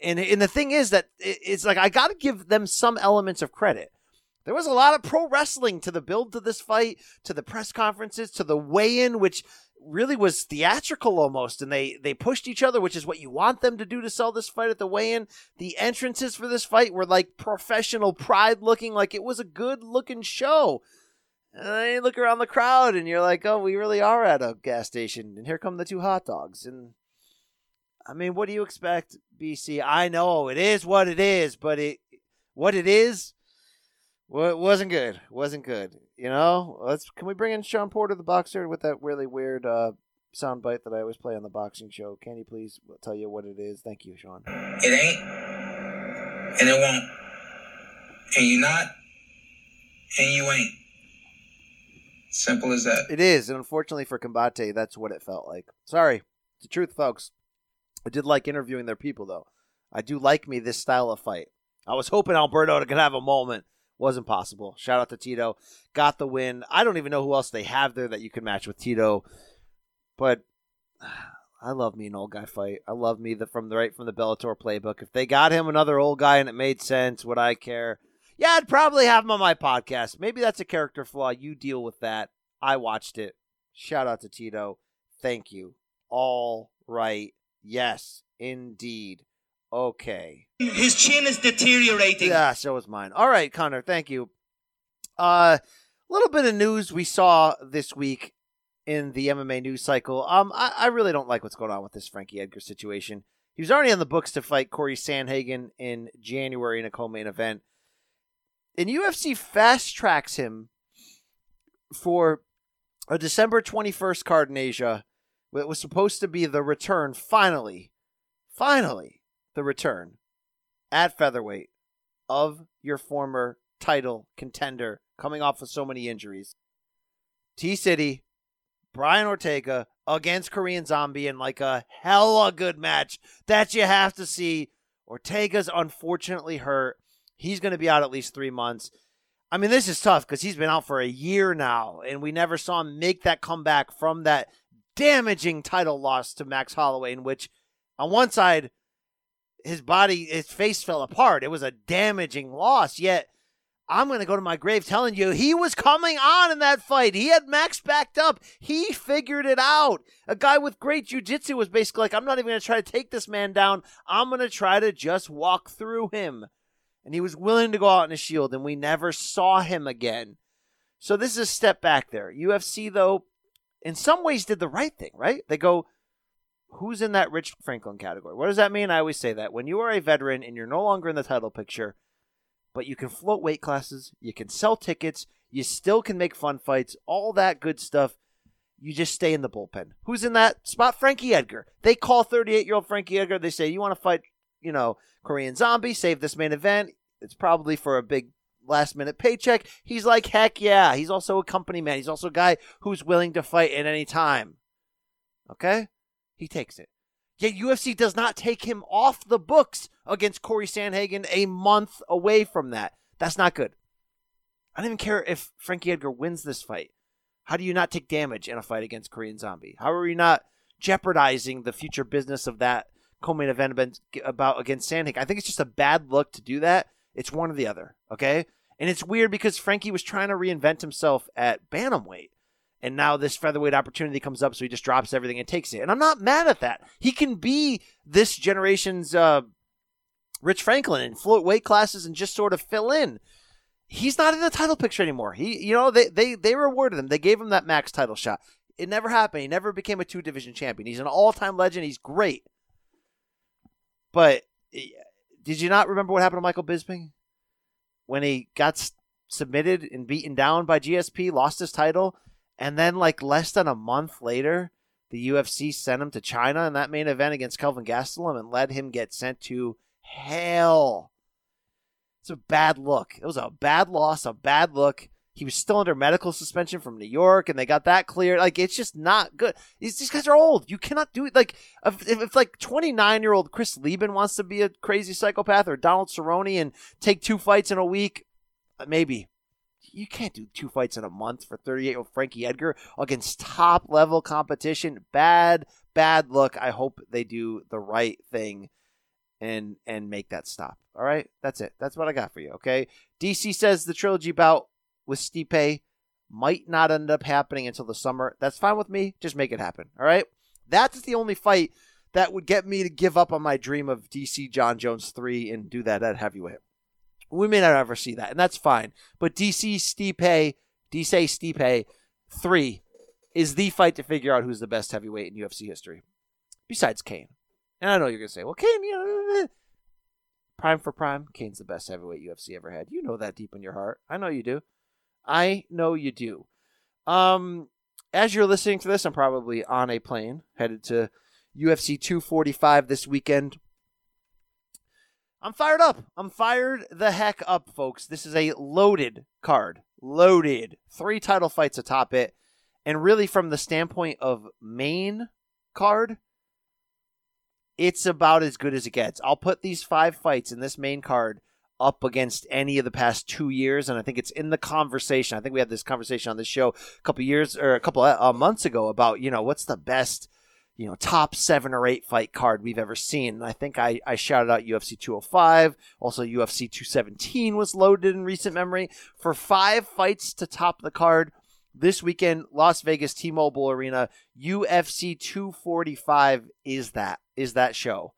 And the thing is that it's like I got to give them some elements of credit. There was a lot of pro wrestling to the build to this fight, to the press conferences, to the weigh-in, which really was theatrical almost. And they pushed each other, which is what you want them to do to sell this fight at the weigh-in. The entrances for this fight were like professional pride looking, like it was a good-looking show. And then you look around the crowd and you're like, oh, we really are at a gas station. And here come the two hot dogs. And I mean, what do you expect, BC? I know it is what it is, but what it is Well, it wasn't good. You know, can we bring in Sean Porter, the boxer, with that really weird sound bite that I always play on the boxing show? Can you please tell you what it is? Thank you, Sean. It ain't, and it won't, and you not, and you ain't. Simple as that. It is, and unfortunately for Combate, that's what it felt like. Sorry, it's the truth, folks. I did like interviewing their people, though. I do like me this style of fight. I was hoping Alberto could have a moment. Wasn't possible. Shout out to Tito. Got the win. I don't even know who else they have there that you can match with Tito. But I love me an old guy fight. I love me from the Bellator playbook. If they got him another old guy and it made sense, would I care? Yeah, I'd probably have him on my podcast. Maybe that's a character flaw. You deal with that. I watched it. Shout out to Tito. Thank you. All right. Yes, indeed. Okay. His chin is deteriorating. Yeah, so is mine. All right, Connor, thank you. Little bit of news we saw this week in the MMA news cycle. I really don't like what's going on with this Frankie Edgar situation. He was already on the books to fight Corey Sandhagen in January in a co-main event. And UFC fast tracks him for a December 21st card in Asia. It was supposed to be the return, finally. The return at featherweight of your former title contender coming off of so many injuries. T-City, Brian Ortega against Korean Zombie in like a hella good match that you have to see. Ortega's unfortunately hurt. He's going to be out at least 3 months. I mean, this is tough because he's been out for a year now, and we never saw him make that comeback from that damaging title loss to Max Holloway, in which on one side, his face fell apart. It was a damaging loss. Yet, I'm going to go to my grave telling you he was coming on in that fight. He had Max backed up. He figured it out. A guy with great jiu-jitsu was basically like, I'm not even going to try to take this man down. I'm going to try to just walk through him. And he was willing to go out in a shield, and we never saw him again. So this is a step back there. UFC, though, in some ways did the right thing, right? They go, who's in that Rich Franklin category? What does that mean? I always say that. When you are a veteran and you're no longer in the title picture, but you can float weight classes, you can sell tickets, you still can make fun fights, all that good stuff, you just stay in the bullpen. Who's in that spot? Frankie Edgar. They call 38-year-old Frankie Edgar. They say, you want to fight, Korean Zombie, save this main event. It's probably for a big last-minute paycheck. He's like, heck yeah. He's also a company man. He's also a guy who's willing to fight at any time. Okay? He takes it. Yet UFC does not take him off the books against Corey Sandhagen a month away from that. That's not good. I don't even care if Frankie Edgar wins this fight. How do you not take damage in a fight against Korean Zombie? How are you not jeopardizing the future business of that co-main event against Sandhagen? I think it's just a bad look to do that. It's one or the other, okay? And it's weird because Frankie was trying to reinvent himself at bantamweight. And now this featherweight opportunity comes up, so he just drops everything and takes it. And I'm not mad at that. He can be this generation's Rich Franklin and float weight classes and just sort of fill in. He's not in the title picture anymore. He, they rewarded him. They gave him that max title shot. It never happened. He never became a two-division champion. He's an all-time legend. He's great. But did you not remember what happened to Michael Bisping? When he got submitted and beaten down by GSP, lost his title. And then, less than a month later, the UFC sent him to China in that main event against Kelvin Gastelum and let him get sent to hell. It's a bad look. It was a bad loss, a bad look. He was still under medical suspension from New York, and they got that cleared. It's just not good. These guys are old. You cannot do it. If 29-year-old Chris Lieben wants to be a crazy psychopath or Donald Cerrone and take 2 fights in a week, maybe. You can't do 2 fights in a month for 38-year-old Frankie Edgar against top-level competition. Bad, bad look. I hope they do the right thing and make that stop. All right? That's it. That's what I got for you, okay? DC says the trilogy bout with Stipe might not end up happening until the summer. That's fine with me. Just make it happen, all right? That's the only fight that would get me to give up on my dream of DC John Jones 3 and do that at heavyweight. We may not ever see that, and that's fine. But DC Stipe 3 is the fight to figure out who's the best heavyweight in UFC history, besides Kane. And I know you're going to say, well, Kane, Prime for prime, Kane's the best heavyweight UFC ever had. You know that deep in your heart. I know you do. I know you do. As you're listening to this, I'm probably on a plane headed to UFC 245 this weekend. I'm fired up. I'm fired the heck up, folks. This is a loaded card. Loaded. 3 title fights atop it. And really, from the standpoint of main card, it's about as good as it gets. I'll put these 5 fights in this main card up against any of the past 2 years, and I think it's in the conversation. I think we had this conversation on this show a couple months ago about, what's the best, top 7 or 8 fight card we've ever seen. And I think I shouted out UFC 205. Also, UFC 217 was loaded in recent memory. For 5 fights to top the card this weekend, Las Vegas T-Mobile Arena, UFC 245 is that show.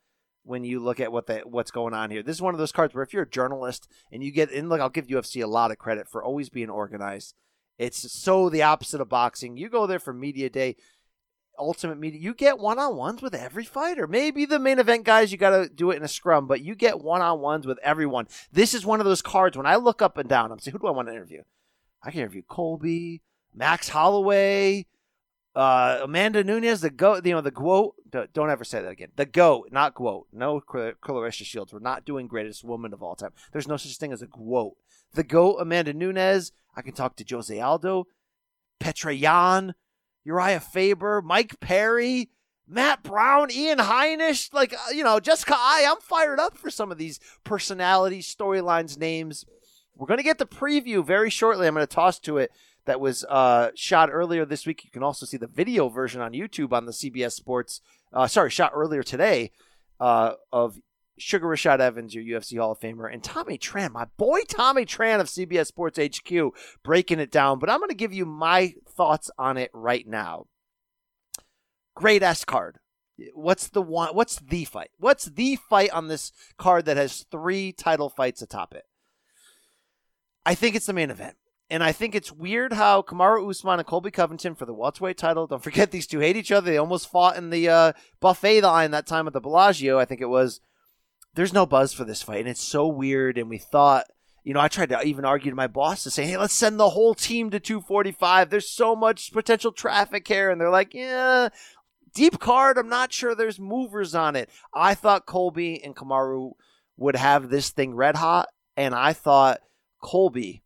When you look at what's going on here, this is one of those cards where if you're a journalist and you get in, I'll give UFC a lot of credit for always being organized. It's so the opposite of boxing. You go there for media day, ultimate media. You get one-on-ones with every fighter. Maybe the main event guys, you got to do it in a scrum, but you get one-on-ones with everyone. This is one of those cards. When I look up and down, I'm saying, who do I want to interview? I can interview Colby, Max Holloway, Amanda Nunes, the GOAT, the GOAT. Don't ever say that again. The GOAT, not GOAT. No, Clarissa Shields. We're not doing greatest woman of all time. There's no such thing as a GOAT. The GOAT, Amanda Nunes. I can talk to Jose Aldo, Petra Yan, Uriah Faber, Mike Perry, Matt Brown, Ian Heinisch. Jessica I. I'm fired up for some of these personalities, storylines, names. We're going to get the preview very shortly. I'm going to toss to it. That was shot earlier this week. You can also see the video version on YouTube on the CBS Sports. Shot earlier today of Sugar Rashad Evans, your UFC Hall of Famer, and Tommy Tran, my boy Tommy Tran of CBS Sports HQ, breaking it down. But I'm going to give you my thoughts on it right now. Great S card. What's the fight on this card that has 3 title fights atop it? I think it's the main event. And I think it's weird how Kamaru Usman and Colby Covington for the welterweight title, don't forget these 2 hate each other. They almost fought in the buffet line that time at the Bellagio, I think it was. There's no buzz for this fight, and it's so weird. And we thought, I tried to even argue to my boss to say, hey, let's send the whole team to 245. There's so much potential traffic here. And they're like, yeah, deep card. I'm not sure there's movers on it. I thought Colby and Kamaru would have this thing red hot, and I thought Colby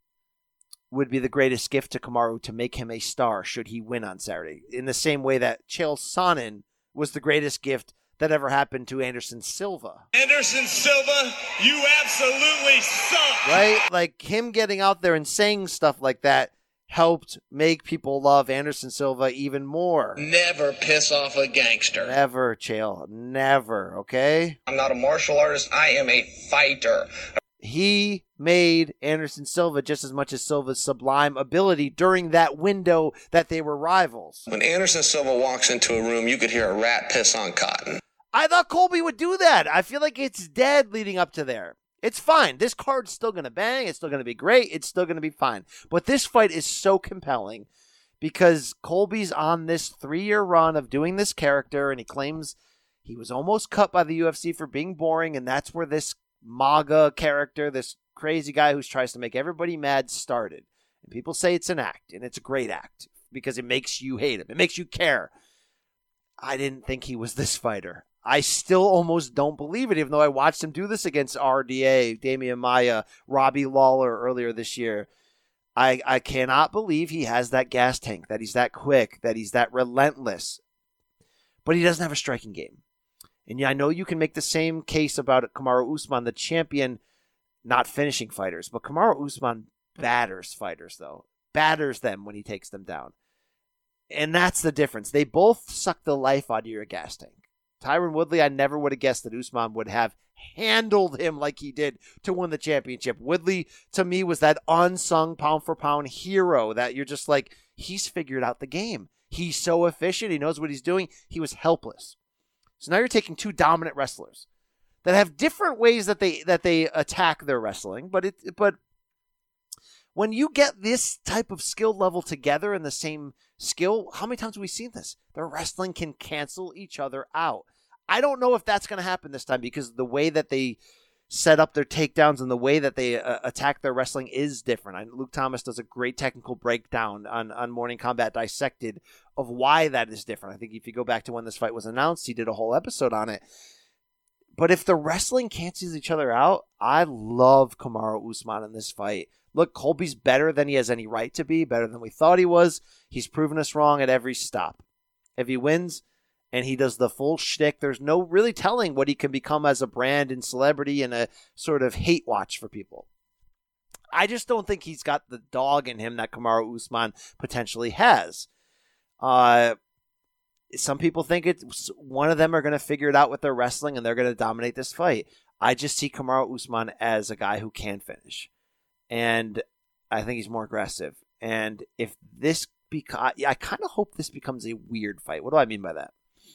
would be the greatest gift to Kamaru to make him a star should he win on Saturday. In the same way that Chael Sonnen was the greatest gift that ever happened to Anderson Silva. Anderson Silva, you absolutely suck! Right? Like, him getting out there and saying stuff like that helped make people love Anderson Silva even more. Never piss off a gangster. Never, Chael. Never, okay? I'm not a martial artist. I am a fighter. He made Anderson Silva just as much as Silva's sublime ability during that window that they were rivals. When Anderson Silva walks into a room, you could hear a rat piss on cotton. I thought Colby would do that. I feel like it's dead leading up to there. It's fine. This card's still going to bang. It's still going to be great. It's still going to be fine. But this fight is so compelling because Colby's on this 3-year run of doing this character, and he claims he was almost cut by the UFC for being boring, and that's where this MAGA character, this crazy guy who tries to make everybody mad, started. And people say it's an act, and it's a great act because it makes you hate him. It makes you care. I didn't think he was this fighter. I still almost don't believe it, even though I watched him do this against RDA, Damian Maia, Robbie Lawler earlier this year. I cannot believe he has that gas tank, that he's that quick, that he's that relentless. But he doesn't have a striking game. And yeah, I know you can make the same case about Kamaru Usman, the champion, not finishing fighters. But Kamaru Usman batters fighters, though. Batters them when he takes them down. And that's the difference. They both suck the life out of your gas tank. Tyron Woodley, I never would have guessed that Usman would have handled him like he did to win the championship. Woodley, to me, was that unsung pound-for-pound hero that you're just like, he's figured out the game. He's so efficient. He knows what he's doing. He was helpless. So now you're taking 2 dominant wrestlers that have different ways that they attack their wrestling, but when you get this type of skill level together in the same skill, how many times have we seen this? Their wrestling can cancel each other out. I don't know if that's going to happen this time because the way that they set up their takedowns and the way that they attack their wrestling is different. Luke Thomas does a great technical breakdown on Morning Combat Dissected of why that is different. I think if you go back to when this fight was announced, he did a whole episode on it. But if the wrestling cancels each other out, I love Kamaru Usman in this fight. Look, Colby's better than he has any right to be, better than we thought he was. He's proven us wrong at every stop. If he wins and he does the full shtick, there's no really telling what he can become as a brand and celebrity and a sort of hate watch for people. I just don't think he's got the dog in him that Kamaru Usman potentially has. Some people think it's one of them are going to figure it out with their wrestling and they're going to dominate this fight. I just see Kamaru Usman as a guy who can finish. And I think he's more aggressive. And if this I kind of hope this becomes a weird fight. What do I mean by that? Do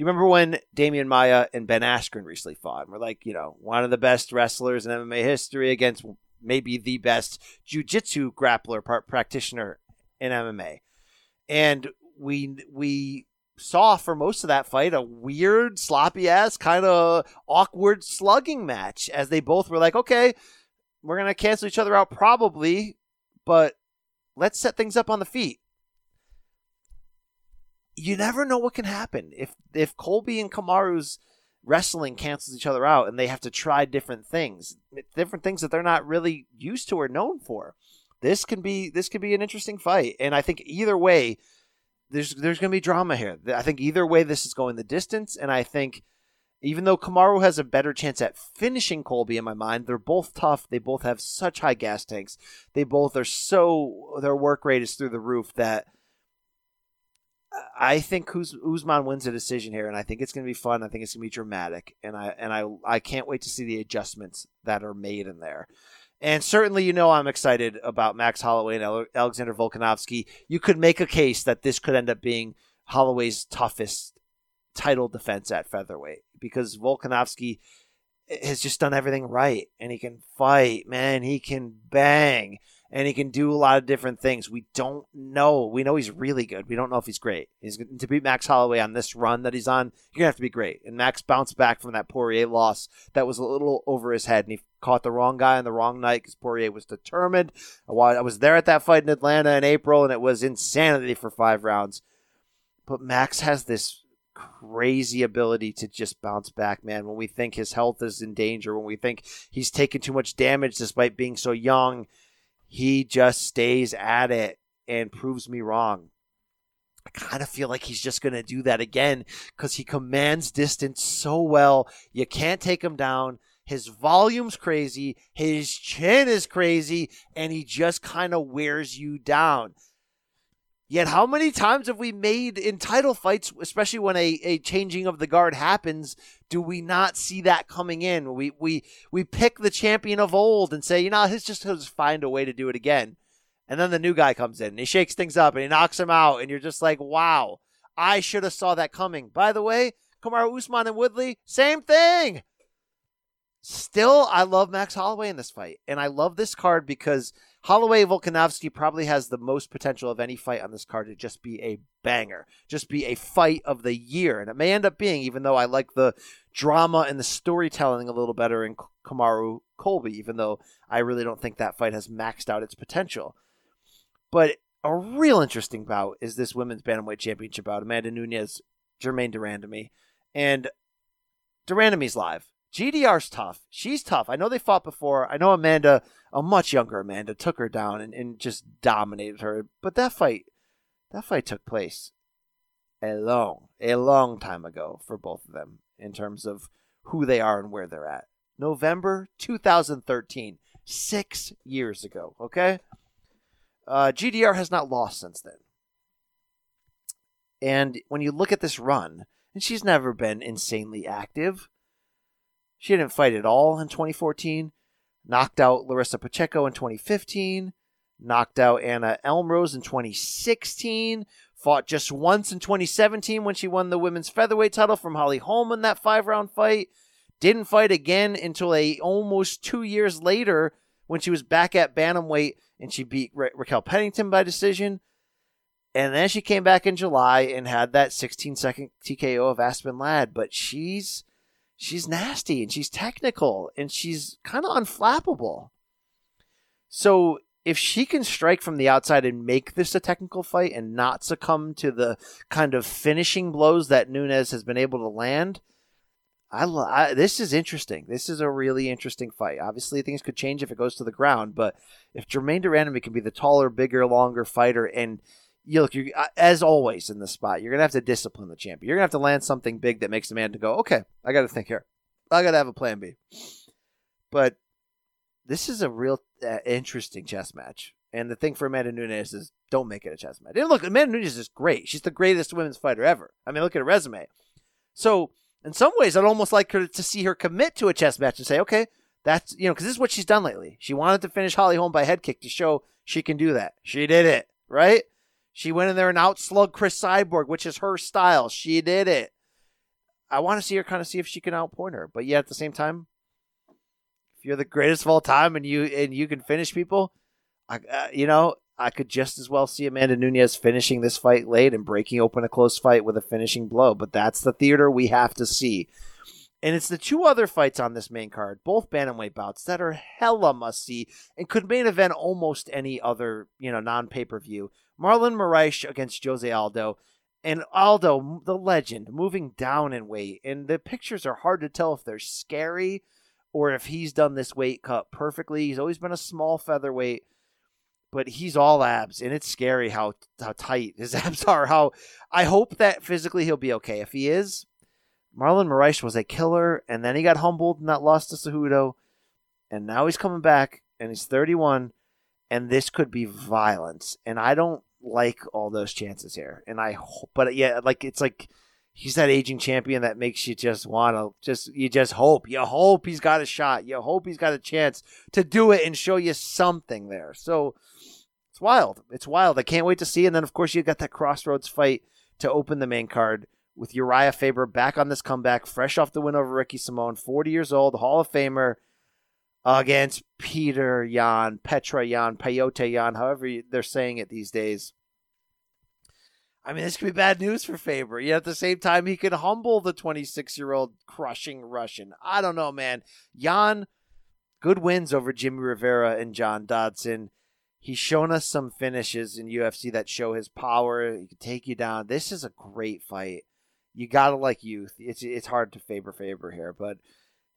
you remember when Damian Maia and Ben Askren recently fought? And we're like, you know, one of the best wrestlers in MMA history against maybe the best jiu-jitsu grappler practitioner in MMA. And we saw for most of that fight a weird, sloppy-ass, kind of awkward slugging match as they both were like, okay, we're going to cancel each other out probably, but let's set things up on the feet. You never know what can happen. If Colby and Kamaru's wrestling cancels each other out and they have to try different things that they're not really used to or known for, this could be an interesting fight. And I think either way, there's going to be drama here. I think either way, this is going the distance. And I think even though Kamaru has a better chance at finishing Colby in my mind, they're both tough. They both have such high gas tanks. They both are so, their work rate is through the roof that I think Usman wins the decision here. And I think it's going to be fun. I think it's going to be dramatic. And I can't wait to see the adjustments that are made in there. And certainly, you know, I'm excited about Max Holloway and Alexander Volkanovsky. You could make a case that this could end up being Holloway's toughest title defense at featherweight because Volkanovsky has just done everything right. And he can fight, man. He can bang. And he can do a lot of different things. We don't know. We know he's really good. We don't know if he's great. To beat Max Holloway on this run that he's on, you're going to have to be great. And Max bounced back from that Poirier loss that was a little over his head. And he caught the wrong guy on the wrong night because Poirier was determined. I was there at that fight in Atlanta in April, and it was insanity for 5 rounds. But Max has this crazy ability to just bounce back, man. When we think his health is in danger, when we think he's taken too much damage despite being so young, he just stays at it and proves me wrong. I kind of feel like he's just going to do that again because he commands distance so well. You can't take him down. His volume's crazy. His chin is crazy. And he just kind of wears you down. Yet how many times have we made in title fights, especially when a changing of the guard happens, do we not see that coming in? We pick the champion of old and say, you know, he'll just find a way to do it again. And then the new guy comes in and he shakes things up and he knocks him out. And you're just like, wow, I should have saw that coming. By the way, Kamaru Usman and Woodley, same thing. Still, I love Max Holloway in this fight. And I love this card because Holloway Volkanovski probably has the most potential of any fight on this card to just be a banger, just be a fight of the year. And it may end up being, even though I like the drama and the storytelling a little better in Kamaru Colby, even though I really don't think that fight has maxed out its potential. But a real interesting bout is this women's bantamweight championship bout, Amanda Nunes, Germaine de Randamie. And de Randamie's live. GDR's tough. She's tough. I know they fought before. I know Amanda, a much younger Amanda, took her down and just dominated her. But that fight took place a long time ago for both of them in terms of who they are and where they're at. November 2013, 6 years ago, okay? GDR has not lost since then. And when you look at this run, and she's never been insanely active. She didn't fight at all in 2014, knocked out Larissa Pacheco in 2015, knocked out Anna Elmrose in 2016, fought just once in 2017 when she won the women's featherweight title from Holly Holm in that 5-round fight, didn't fight again until almost 2 years later when she was back at bantamweight and she beat Raquel Pennington by decision. And then she came back in July and had that 16-second TKO of Aspen Ladd, but she's she's nasty and she's technical and she's kind of unflappable. So if she can strike from the outside and make this a technical fight and not succumb to the kind of finishing blows that Nunes has been able to land, I this is interesting. This is a really interesting fight. Obviously, things could change if it goes to the ground, but if Germaine de Randamie can be the taller, bigger, longer fighter, and you look, you as always in the spot, you're going to have to discipline the champion. You're going to have to land something big that makes the man to go, okay, I got to think here. I got to have a plan B. But this is a real interesting chess match. And the thing for Amanda Nunes is don't make it a chess match. And look, Amanda Nunes is great. She's the greatest women's fighter ever. I mean, look at her resume. So in some ways, I'd almost like her to see her commit to a chess match and say, okay, that's, you know, because this is what she's done lately. She wanted to finish Holly Holm by head kick to show she can do that. She did it, right? She went in there and outslug Chris Cyborg, which is her style. She did it. I want to see her kind of see if she can outpoint her. But yet at the same time, if you're the greatest of all time and you can finish people, I could just as well see Amanda Nunes finishing this fight late and breaking open a close fight with a finishing blow, but that's the theater we have to see. And it's the two other fights on this main card, both bantamweight bouts, that are hella must-see and could main event almost any other, non-pay-per-view. Marlon Moraes against Jose Aldo. And Aldo, the legend, moving down in weight. And the pictures are hard to tell if they're scary or if he's done this weight cut perfectly. He's always been a small featherweight, but he's all abs, and it's scary how tight his abs are. I hope that physically he'll be okay. If he is, Marlon Moraes was a killer, and then he got humbled and that lost to Cejudo, and now he's coming back, and he's 31, and this could be violence. And I don't like all those chances here. And I hope, but yeah, he's that aging champion that makes you just want to you just hope. You hope he's got a shot. You hope he's got a chance to do it and show you something there. So it's wild. I can't wait to see. And then, of course, you got that Crossroads fight to open the main card with Uriah Faber back on this comeback, fresh off the win over Ricky Simón, 40 years old, Hall of Famer, against Peter Yan, Petra Yan, Peyote Yan, however they're saying it these days. I mean, this could be bad news for Faber. Yet at the same time, he could humble the 26-year-old crushing Russian. I don't know, man. Yan, good wins over Jimmy Rivera and John Dodson. He's shown us some finishes in UFC that show his power. He can take you down. This is a great fight. You got to like youth. It's hard to Faber here, but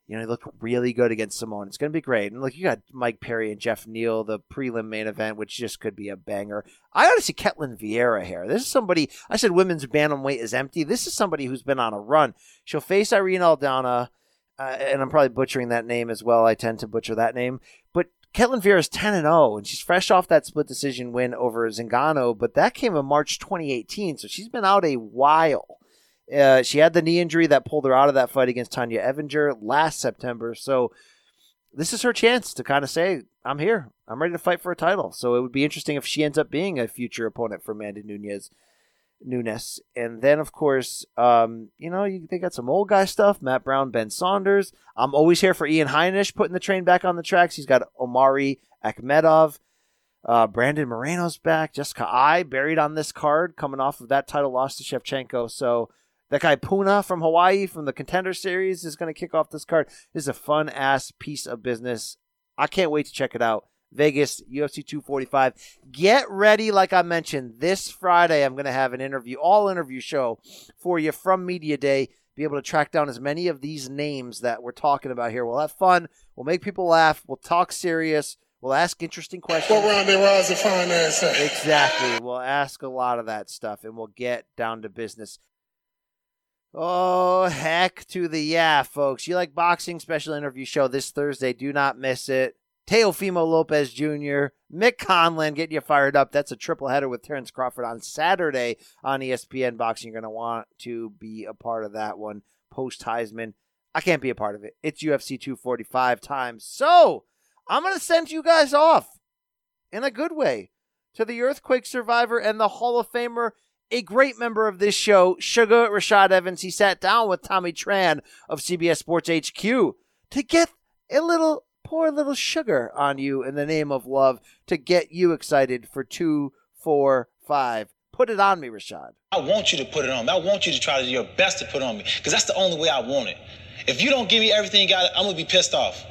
he looked really good against Simón. It's going to be great. And, you got Mike Perry and Jeff Neal, the prelim main event, which just could be a banger. I got to see Ketlin Vieira here. This is somebody, I said women's bantamweight is empty. This is somebody who's been on a run. She'll face Irene Aldana, and I'm probably butchering that name as well. I tend to butcher that name. But Ketlin Vieira is 10-0, and she's fresh off that split decision win over Zingano, but that came in March 2018, so she's been out a while. She had the knee injury that pulled her out of that fight against Tanya Evinger last September. So this is her chance to kind of say, I'm here. I'm ready to fight for a title. So it would be interesting if she ends up being a future opponent for Amanda Nunes. And then, of course, they got some old guy stuff. Matt Brown, Ben Saunders. I'm always here for Ian Heinisch putting the train back on the tracks. He's got Omari Akhmedov. Brandon Moreno's back. Jessica I buried on this card coming off of that title loss to Shevchenko. So that guy Puna from Hawaii from the Contender Series is going to kick off this card. This is a fun-ass piece of business. I can't wait to check it out. Vegas, UFC 245. Get ready, like I mentioned, this Friday I'm going to have an interview, all-interview show for you from Media Day. Be able to track down as many of these names that we're talking about here. We'll have fun. We'll make people laugh. We'll talk serious. We'll ask interesting questions. What round they rise to finance? Exactly. We'll ask a lot of that stuff, and we'll get down to business. Oh, heck to the yeah, folks. You like boxing? Special interview show this Thursday. Do not miss it. Teofimo Lopez Jr., Mick Conlan getting you fired up. That's a triple header with Terrence Crawford on Saturday on ESPN Boxing. You're going to want to be a part of that one. Post-Heisman. I can't be a part of it. It's UFC 245 time. So I'm going to send you guys off in a good way to the earthquake survivor and the Hall of Famer, a great member of this show, Sugar Rashad Evans. He sat down with Tommy Tran of CBS Sports HQ to get pour a little sugar on you in the name of love to get you excited for 245. Put it on me, Rashad. I want you to put it on me. I want you to try to do your best to put it on me because that's the only way I want it. If you don't give me everything you got, I'm going to be pissed off.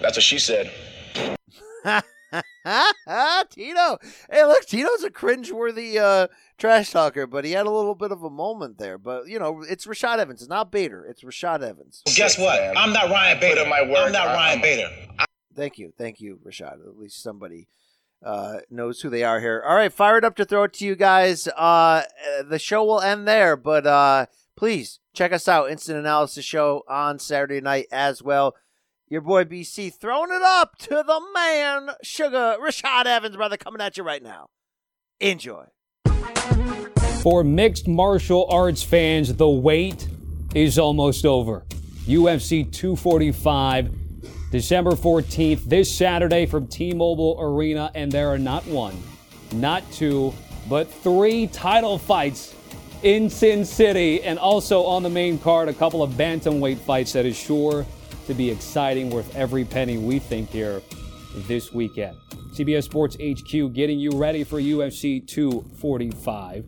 That's what she said. Tito. Hey, look, Tito's a cringeworthy trash talker, but he had a little bit of a moment there. But, you know, it's Rashad Evans. It's not Bader. It's Rashad Evans. Well, guess what? I'm not Ryan Bader. I'm not Ryan Bader. Thank you. Thank you, Rashad. At least somebody knows who they are here. All right, fire it up to throw it to you guys. The show will end there, but please check us out. Instant Analysis Show on Saturday night as well. Your boy BC throwing it up to the man, Sugar Rashad Evans, brother, coming at you right now. Enjoy. For mixed martial arts fans, the wait is almost over. UFC 245, December 14th, this Saturday from T-Mobile Arena, and there are not one, not two, but three title fights in Sin City, and also on the main card, a couple of bantamweight fights that is sure to be exciting, worth every penny, we think, here this weekend. CBS Sports HQ getting you ready for UFC 245.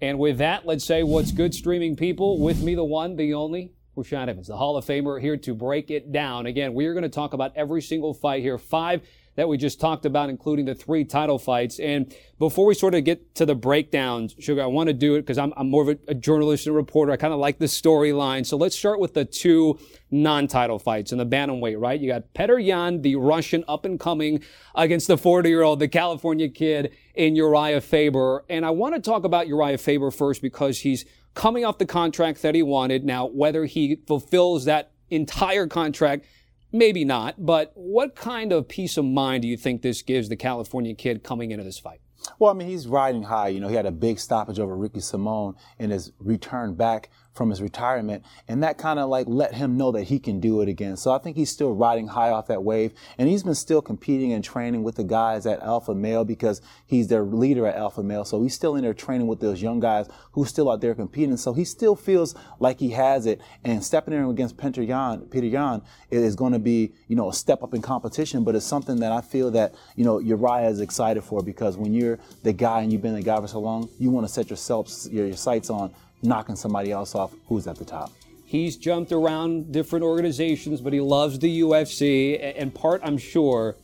And with that, let's say what's good, streaming people. With me, the one, the only, Rashad Evans, the Hall of Famer, here to break it down. Again, we are going to talk about every single fight here, 5 that we just talked about, including the 3 title fights. And before we sort of get to the breakdowns, Sugar, I want to do it because I'm more of a journalist and reporter. I kind of like the storyline. So let's start with the 2 non-title fights in the bantamweight, right? You got Petr Yan, the Russian up-and-coming, against the 40-year-old, the California kid, in Uriah Faber. And I want to talk about Uriah Faber first because he's coming off the contract that he wanted. Now, whether he fulfills that entire contract, maybe not, but what kind of peace of mind do you think this gives the California kid coming into this fight? Well, I mean, he's riding high. You know, he had a big stoppage over Ricky Simón in his return back from his retirement, and that kind of like let him know that he can do it again. So I think he's still riding high off that wave, and he's been still competing and training with the guys at Alpha Male because he's their leader at Alpha Male. So he's still in there training with those young guys who's still out there competing. So he still feels like he has it, and stepping in against Petr Yan is going to be, you know, a step up in competition, but it's something that I feel that, you know, Uriah is excited for, because when you're the guy and you've been the guy for so long, you want to set yourself, your sights on knocking somebody else off who's at the top. He's jumped around different organizations, but he loves the UFC, and part, I'm sure,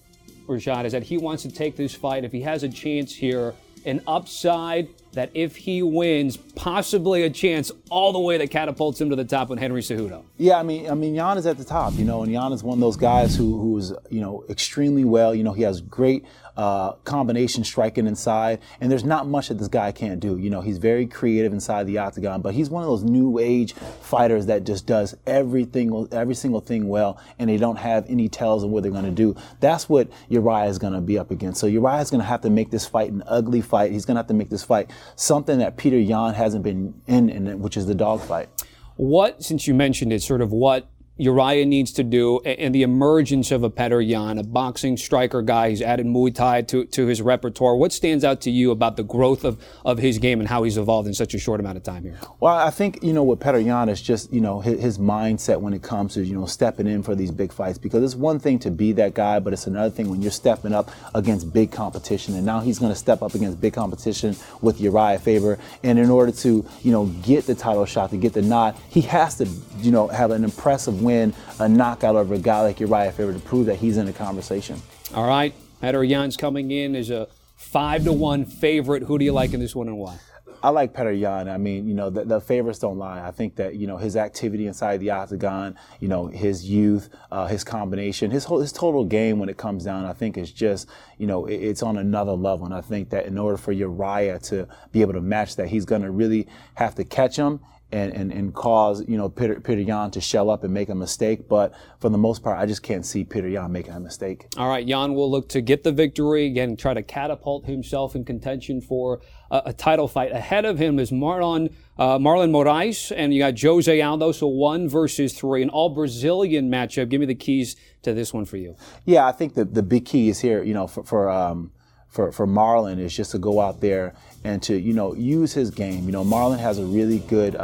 Rashad, is that he wants to take this fight, if he has a chance here, an upside that if he wins, possibly a chance all the way that catapults him to the top with Henry Cejudo. Yeah, I mean, Yan is at the top, you know, and Yan is one of those guys who is, you know, extremely well, you know, he has great combination striking inside, and there's not much that this guy can't do. You know, he's very creative inside the octagon, but he's one of those new age fighters that just does every single thing well, and they don't have any tells of what they're going to do. That's what Uriah is going to be up against. So Uriah is going to have to make this fight an ugly fight. He's going to have to make this fight something that Petr Yan hasn't been in, which is the dog fight. What, since you mentioned it, sort of what Uriah needs to do, and the emergence of a Petr Yan, a boxing striker guy, he's added Muay Thai to his repertoire. What stands out to you about the growth of his game and how he's evolved in such a short amount of time here? Well, I think, you know, with Petr Yan, it's just, you know, his mindset when it comes to, you know, stepping in for these big fights, because it's one thing to be that guy, but it's another thing when you're stepping up against big competition, and now he's going to step up against big competition with Uriah Faber, and in order to, you know, get the title shot, to get the nod, he has to, you know, have an impressive win, a knockout over a guy like Uriah Faber to prove that he's in the conversation. All right, Petr Yan's coming in as a 5-1 favorite. Who do you like in this one and why? I like Petr Yan. I mean, you know, the favorites don't lie. I think that, you know, his activity inside the octagon, you know, his youth, his combination, his total game when it comes down, I think is just, you know, it's on another level. And I think that in order for Uriah to be able to match that, he's going to really have to catch him and cause, you know, Petr Yan to shell up and make a mistake. But for the most part, I just can't see Petr Yan making a mistake. All right, Yan will look to get the victory, again, try to catapult himself in contention for a title fight. Ahead of him is Marlon Moraes, and you got Jose Aldo, so 1-3, an all-Brazilian matchup. Give me the keys to this one for you. Yeah, I think the big key is here, you know, for Marlon is just to go out there and to, you know, use his game. You know, Marlon has a really good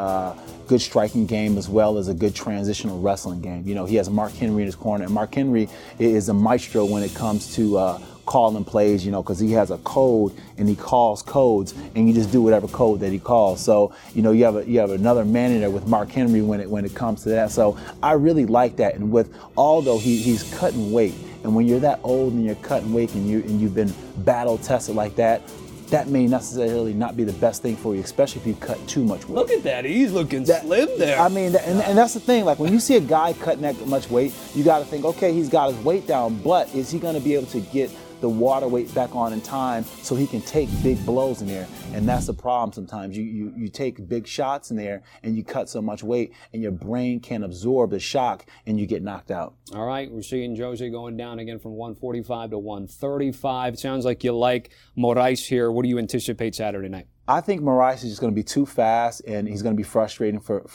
good striking game as well as a good transitional wrestling game. You know, he has Mark Henry in his corner, and Mark Henry is a maestro when it comes to calling plays, you know, because he has a code and he calls codes, and you just do whatever code that he calls. So, you know, you have another man in there with Mark Henry when it comes to that. So I really like that. And with Aldo, he's cutting weight, and when you're that old and you're cutting weight and you've been battle tested like that, that may necessarily not be the best thing for you, especially if you cut too much weight. Look at that, he's looking slim there. I mean, and that's the thing, like when you see a guy cutting that much weight, you gotta think, okay, he's got his weight down, but is he gonna be able to get the water weight back on in time so he can take big blows in there? And that's the problem sometimes. You take big shots in there and you cut so much weight and your brain can't absorb the shock and you get knocked out. All right, we're seeing Jose going down again from 145 to 135. Sounds like you like Moraes here. What do you anticipate Saturday night? I think Moraes is just going to be too fast and he's going to be frustrating for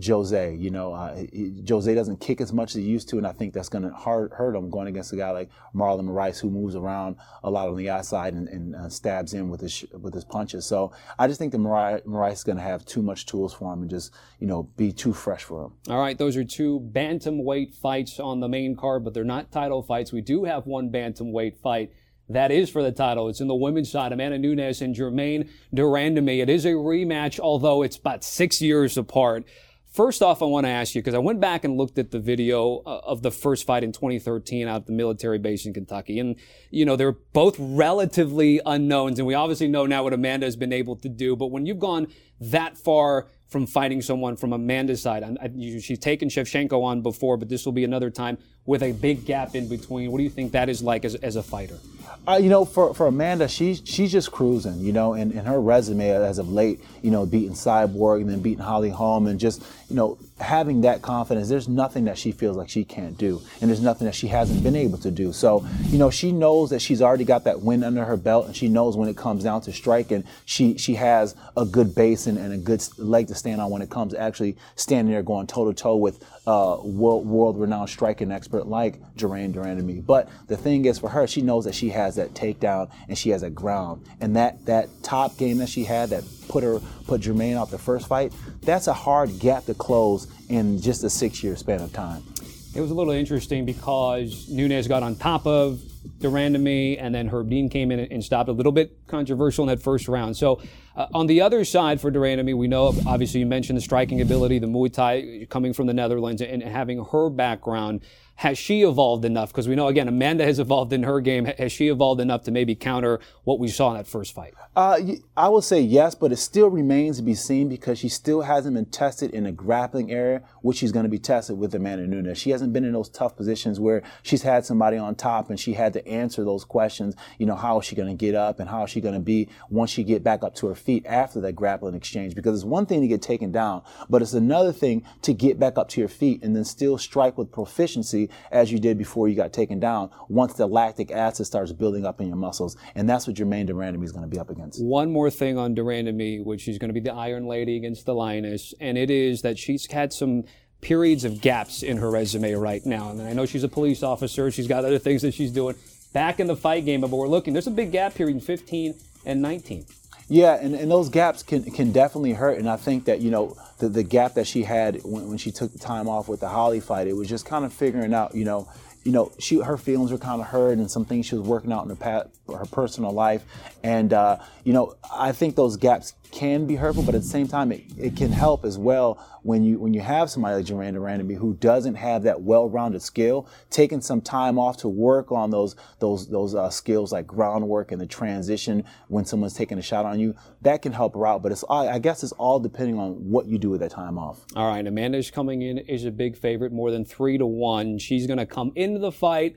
Jose. You know, Jose doesn't kick as much as he used to, and I think that's going to hurt him going against a guy like Marlon Moraes, who moves around a lot on the outside and stabs in with his punches. So I just think that Moraes is going to have too much tools for him and just, you know, be too fresh for him. All right, those are two bantamweight fights on the main card, but they're not title fights. We do have one bantamweight fight that is for the title. It's in the women's side, Amanda Nunes and Germaine de Randamie. It is a rematch, although it's about 6 years apart. First off, I want to ask you, because I went back and looked at the video of the first fight in 2013 out at the military base in Kentucky. And, you know, they're both relatively unknowns. And we obviously know now what Amanda has been able to do. But when you've gone that far from fighting someone from Amanda's side, she's taken Shevchenko on before, but this will be another time with a big gap in between. What do you think that is like as a fighter? You know, for Amanda, she's just cruising, you know, and her resume as of late, you know, beating Cyborg and then beating Holly Holm and just, you know, having that confidence, there's nothing that she feels like she can't do, and there's nothing that she hasn't been able to do. So, you know, she knows that she's already got that win under her belt, and she knows when it comes down to striking, she has a good base and a good leg to stand on when it comes to actually standing there going toe-to-toe with world-renowned striking expert like Germaine de Randamie. But the thing is, for her, she knows that she has that takedown and she has that ground, and that top game that she had that put Germaine off the first fight, that's a hard gap to close in just a 6-year span of time. It was a little interesting because Nunes got on top of de Randamie, and then Herb Dean came in and stopped. A little bit controversial in that first round. So on the other side for de Randamie, we know, obviously you mentioned the striking ability, the Muay Thai coming from the Netherlands and having her background. Has she evolved enough? Because we know, again, Amanda has evolved in her game. Has she evolved enough to maybe counter what we saw in that first fight? I would say yes, but it still remains to be seen because she still hasn't been tested in a grappling area, which she's going to be tested with Amanda Nunes. She hasn't been in those tough positions where she's had somebody on top and she had to answer those questions. You know, how is she going to get up and how is she going to be once she get back up to her feet after that grappling exchange? Because it's one thing to get taken down, but it's another thing to get back up to your feet and then still strike with proficiency as you did before you got taken down, once the lactic acid starts building up in your muscles. And that's what Germaine de Randamie is going to be up against. One more thing on de Randamie, which is going to be the Iron Lady against the Lioness, and it is that she's had some periods of gaps in her resume right now. And I know she's a police officer. She's got other things that she's doing back in the fight game, but we're looking. There's a big gap here in 15 and 19. Yeah, and those gaps can definitely hurt. And I think that, you know, the gap that she had when she took the time off with the Holly fight, it was just kind of figuring out, you know, her feelings were kind of hurt and some things she was working out in her personal life. And, you know, I think those gaps can be hurtful, but at the same time, it can help as well when you have somebody like Germaine de Randamie who doesn't have that well-rounded skill, taking some time off to work on those skills like groundwork and the transition when someone's taking a shot on you, that can help her out. But I guess it's all depending on what you do with that time off. All right, Amanda's coming in is a big favorite, more than 3-1. She's going to come into the fight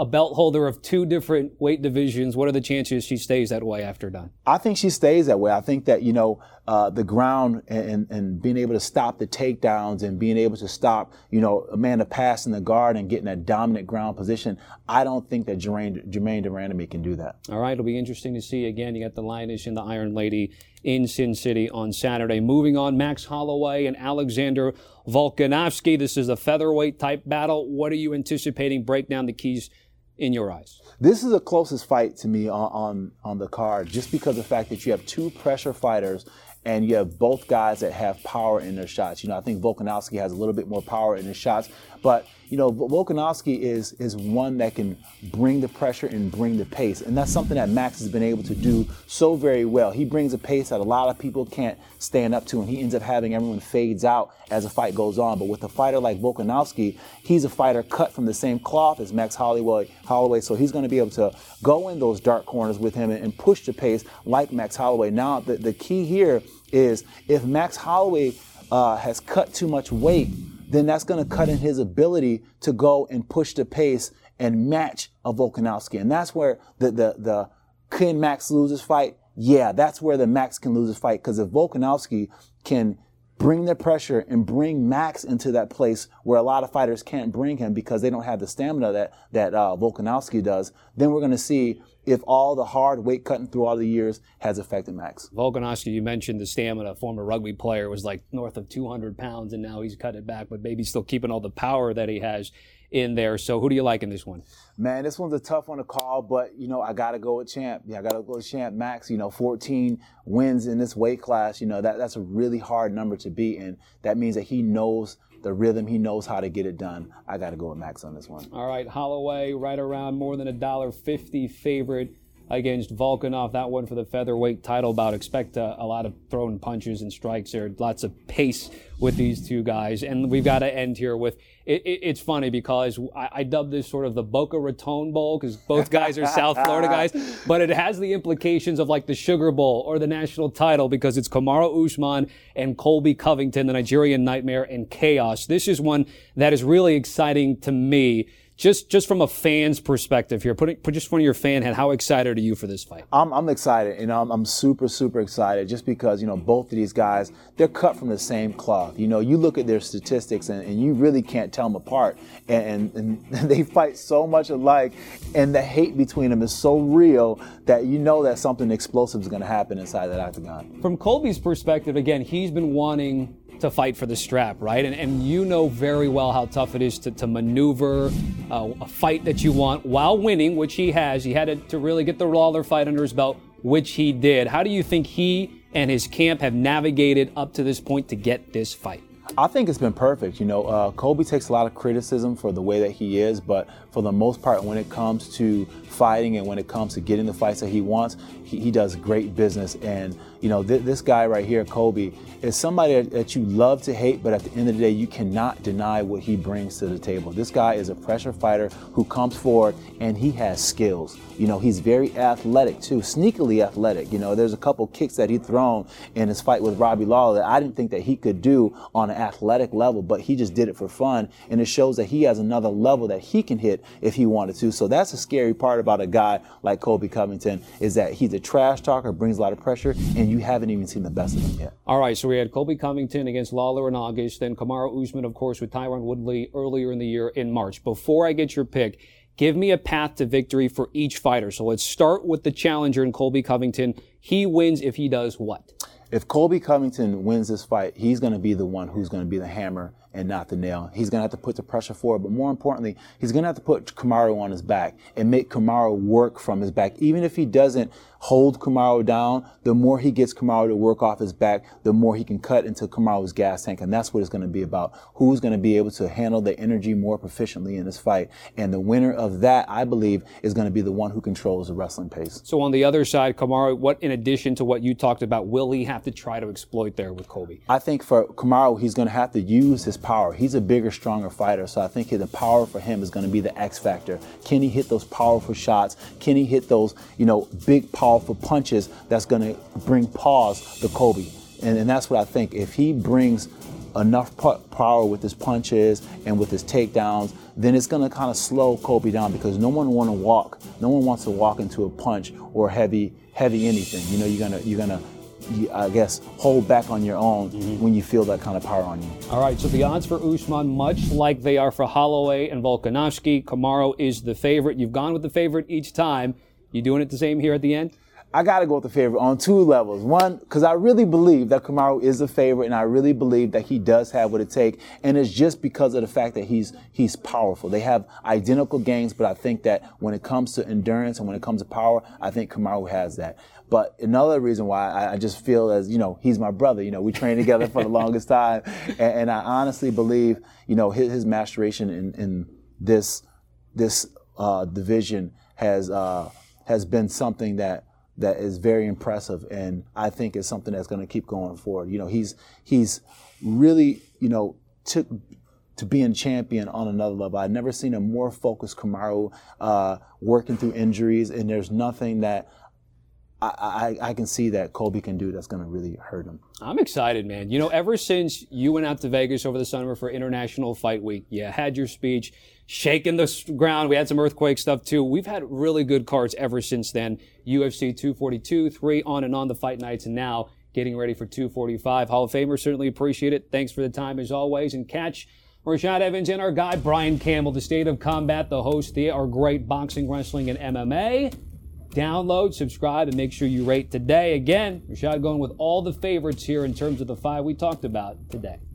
a belt holder of two different weight divisions. What are the chances she stays that way after done? I think she stays that way. I think that, you know, the ground and being able to stop the takedowns and being able to stop, you know, Amanda passing the guard and getting a dominant ground position, I don't think that Germaine de Randamie can do that. All right, it'll be interesting to see. Again, you got the Lioness and the Iron Lady in Sin City on Saturday. Moving on, Max Holloway and Alexander Volkanovski. This is a featherweight type battle. What are you anticipating? Break down the keys in your eyes. This is the closest fight to me on the card, just because of the fact that you have two pressure fighters and you have both guys that have power in their shots. You know, I think Volkanovski has a little bit more power in his shots, but you know, Volkanovski is one that can bring the pressure and bring the pace. And that's something that Max has been able to do so very well. He brings a pace that a lot of people can't stand up to, and he ends up having everyone fades out as the fight goes on. But with a fighter like Volkanovski, he's a fighter cut from the same cloth as Max Holloway, so he's going to be able to go in those dark corners with him and push the pace like Max Holloway. Now, the key here is if Max Holloway has cut too much weight, then that's going to cut in his ability to go and push the pace and match a Volkanovski. And that's where the can Max lose his fight? Yeah, that's where the Max can lose his fight, because if Volkanovski can bring the pressure and bring Max into that place where a lot of fighters can't bring him because they don't have the stamina that Volkanovski does, then we're going to see if all the hard weight cutting through all the years has affected Max. Volkanovski, you mentioned the stamina, former rugby player, was like north of 200 pounds, and now he's cut it back, but maybe still keeping all the power that he has in there. So who do you like in this one? Man, this one's a tough one to call, but, you know, I got to go with champ. Yeah, I got to go with champ Max. You know, 14 wins in this weight class, you know, that's a really hard number to beat, and that means that he knows the rhythm, he knows how to get it done. I got to go with Max on this one. All right, Holloway right around more than $1.50 favorite against Volkanov. That one for the featherweight title bout. Expect a lot of thrown punches and strikes there. Lots of pace with these two guys. And we've got to end here with, it's funny because I dubbed this sort of the Boca Raton Bowl because both guys are South Florida guys, but it has the implications of like the Sugar Bowl or the national title because it's Kamaru Usman and Colby Covington, the Nigerian Nightmare and Chaos. This is one that is really exciting to me. Just from a fan's perspective here, put just from your fan head, how excited are you for this fight? I'm excited, and I'm super, super excited just because, you know, both of these guys, they're cut from the same cloth. You know, you look at their statistics, and you really can't tell them apart. And they fight so much alike, and the hate between them is so real that you know that something explosive is going to happen inside that octagon. From Colby's perspective, again, he's been wanting to fight for the strap, right? And you know very well how tough it is to maneuver a fight that you want while winning, which he has. He had to really get the Lawler fight under his belt, which he did. How do you think he and his camp have navigated up to this point to get this fight? I think it's been perfect. You know, Colby takes a lot of criticism for the way that he is, but for the most part, when it comes to fighting and when it comes to getting the fights that he wants, he does great business. And, you know, this guy right here, Colby, is somebody that you love to hate, but at the end of the day, you cannot deny what he brings to the table. This guy is a pressure fighter who comes forward, and he has skills. You know, he's very athletic, too, sneakily athletic. You know, there's a couple kicks that he's thrown in his fight with Robbie Lawler that I didn't think that he could do on an athletic level, but he just did it for fun, and it shows that he has another level that he can hit if he wanted to. So that's the scary part about a guy like Colby Covington, is that he's a trash talker, brings a lot of pressure, and you haven't even seen the best of him yet. All right, so we had Colby Covington against Lawler in August, then Kamaru Usman, of course, with Tyron Woodley earlier in the year in March. Before I get your pick, give me a path to victory for each fighter. So let's start with the challenger in Colby Covington. He wins if he does what? If Colby Covington wins this fight, he's going to be the one who's going to be the hammer and not the nail. He's going to have to put the pressure forward, but more importantly, he's going to have to put Kamaru on his back and make Kamaru work from his back. Even if he doesn't hold Kamaru down, the more he gets Kamaru to work off his back, the more he can cut into Kamaru's gas tank, and that's what it's going to be about. Who's going to be able to handle the energy more proficiently in this fight? And the winner of that, I believe, is going to be the one who controls the wrestling pace. So on the other side, Kamaru, what in addition to what you talked about, will he have to try to exploit there with Colby? I think for Kamaru, he's going to have to use his power. He's a bigger, stronger fighter, so I think the power for him is going to be the X factor. Can he hit those powerful shots? Can he hit those, you know, big, powerful punches that's going to bring pause to Colby? And that's what I think. If he brings enough power with his punches and with his takedowns, then it's going to kind of slow Colby down, because no one wants to walk into a punch or heavy anything. You know, you're gonna I guess, hold back on your own when you feel that kind of power on you. All right, so the odds for Usman, much like they are for Holloway and Volkanovski, Kamaru is the favorite. You've gone with the favorite each time. You doing it the same here at the end? I got to go with the favorite on two levels. One, because I really believe that Kamaru is a favorite, and I really believe that he does have what it takes, and it's just because of the fact that he's powerful. They have identical games, but I think that when it comes to endurance and when it comes to power, I think Kamaru has that. But another reason why I just feel as, you know, he's my brother. You know, we trained together for the longest time, and I honestly believe, you know, his maturation in this division has been something that is very impressive, and I think it's something that's going to keep going forward. You know, he's really, you know, took to being champion on another level. I've never seen a more focused Kamaru working through injuries, and there's nothing that I can see that Colby can do that's going to really hurt him. I'm excited, man. You know, ever since you went out to Vegas over the summer for International Fight Week, you had your speech, shaking the ground. We had some earthquake stuff, too. We've had really good cards ever since then. UFC 242, 3, on and on, the fight nights, and now getting ready for 245. Hall of Famer, certainly appreciate it. Thanks for the time, as always. And catch Rashad Evans and our guy, Brian Campbell, the State of Combat, the host. They are great boxing, wrestling, and MMA. Download, subscribe, and make sure you rate today. Again, Rashad going with all the favorites here in terms of the five we talked about today.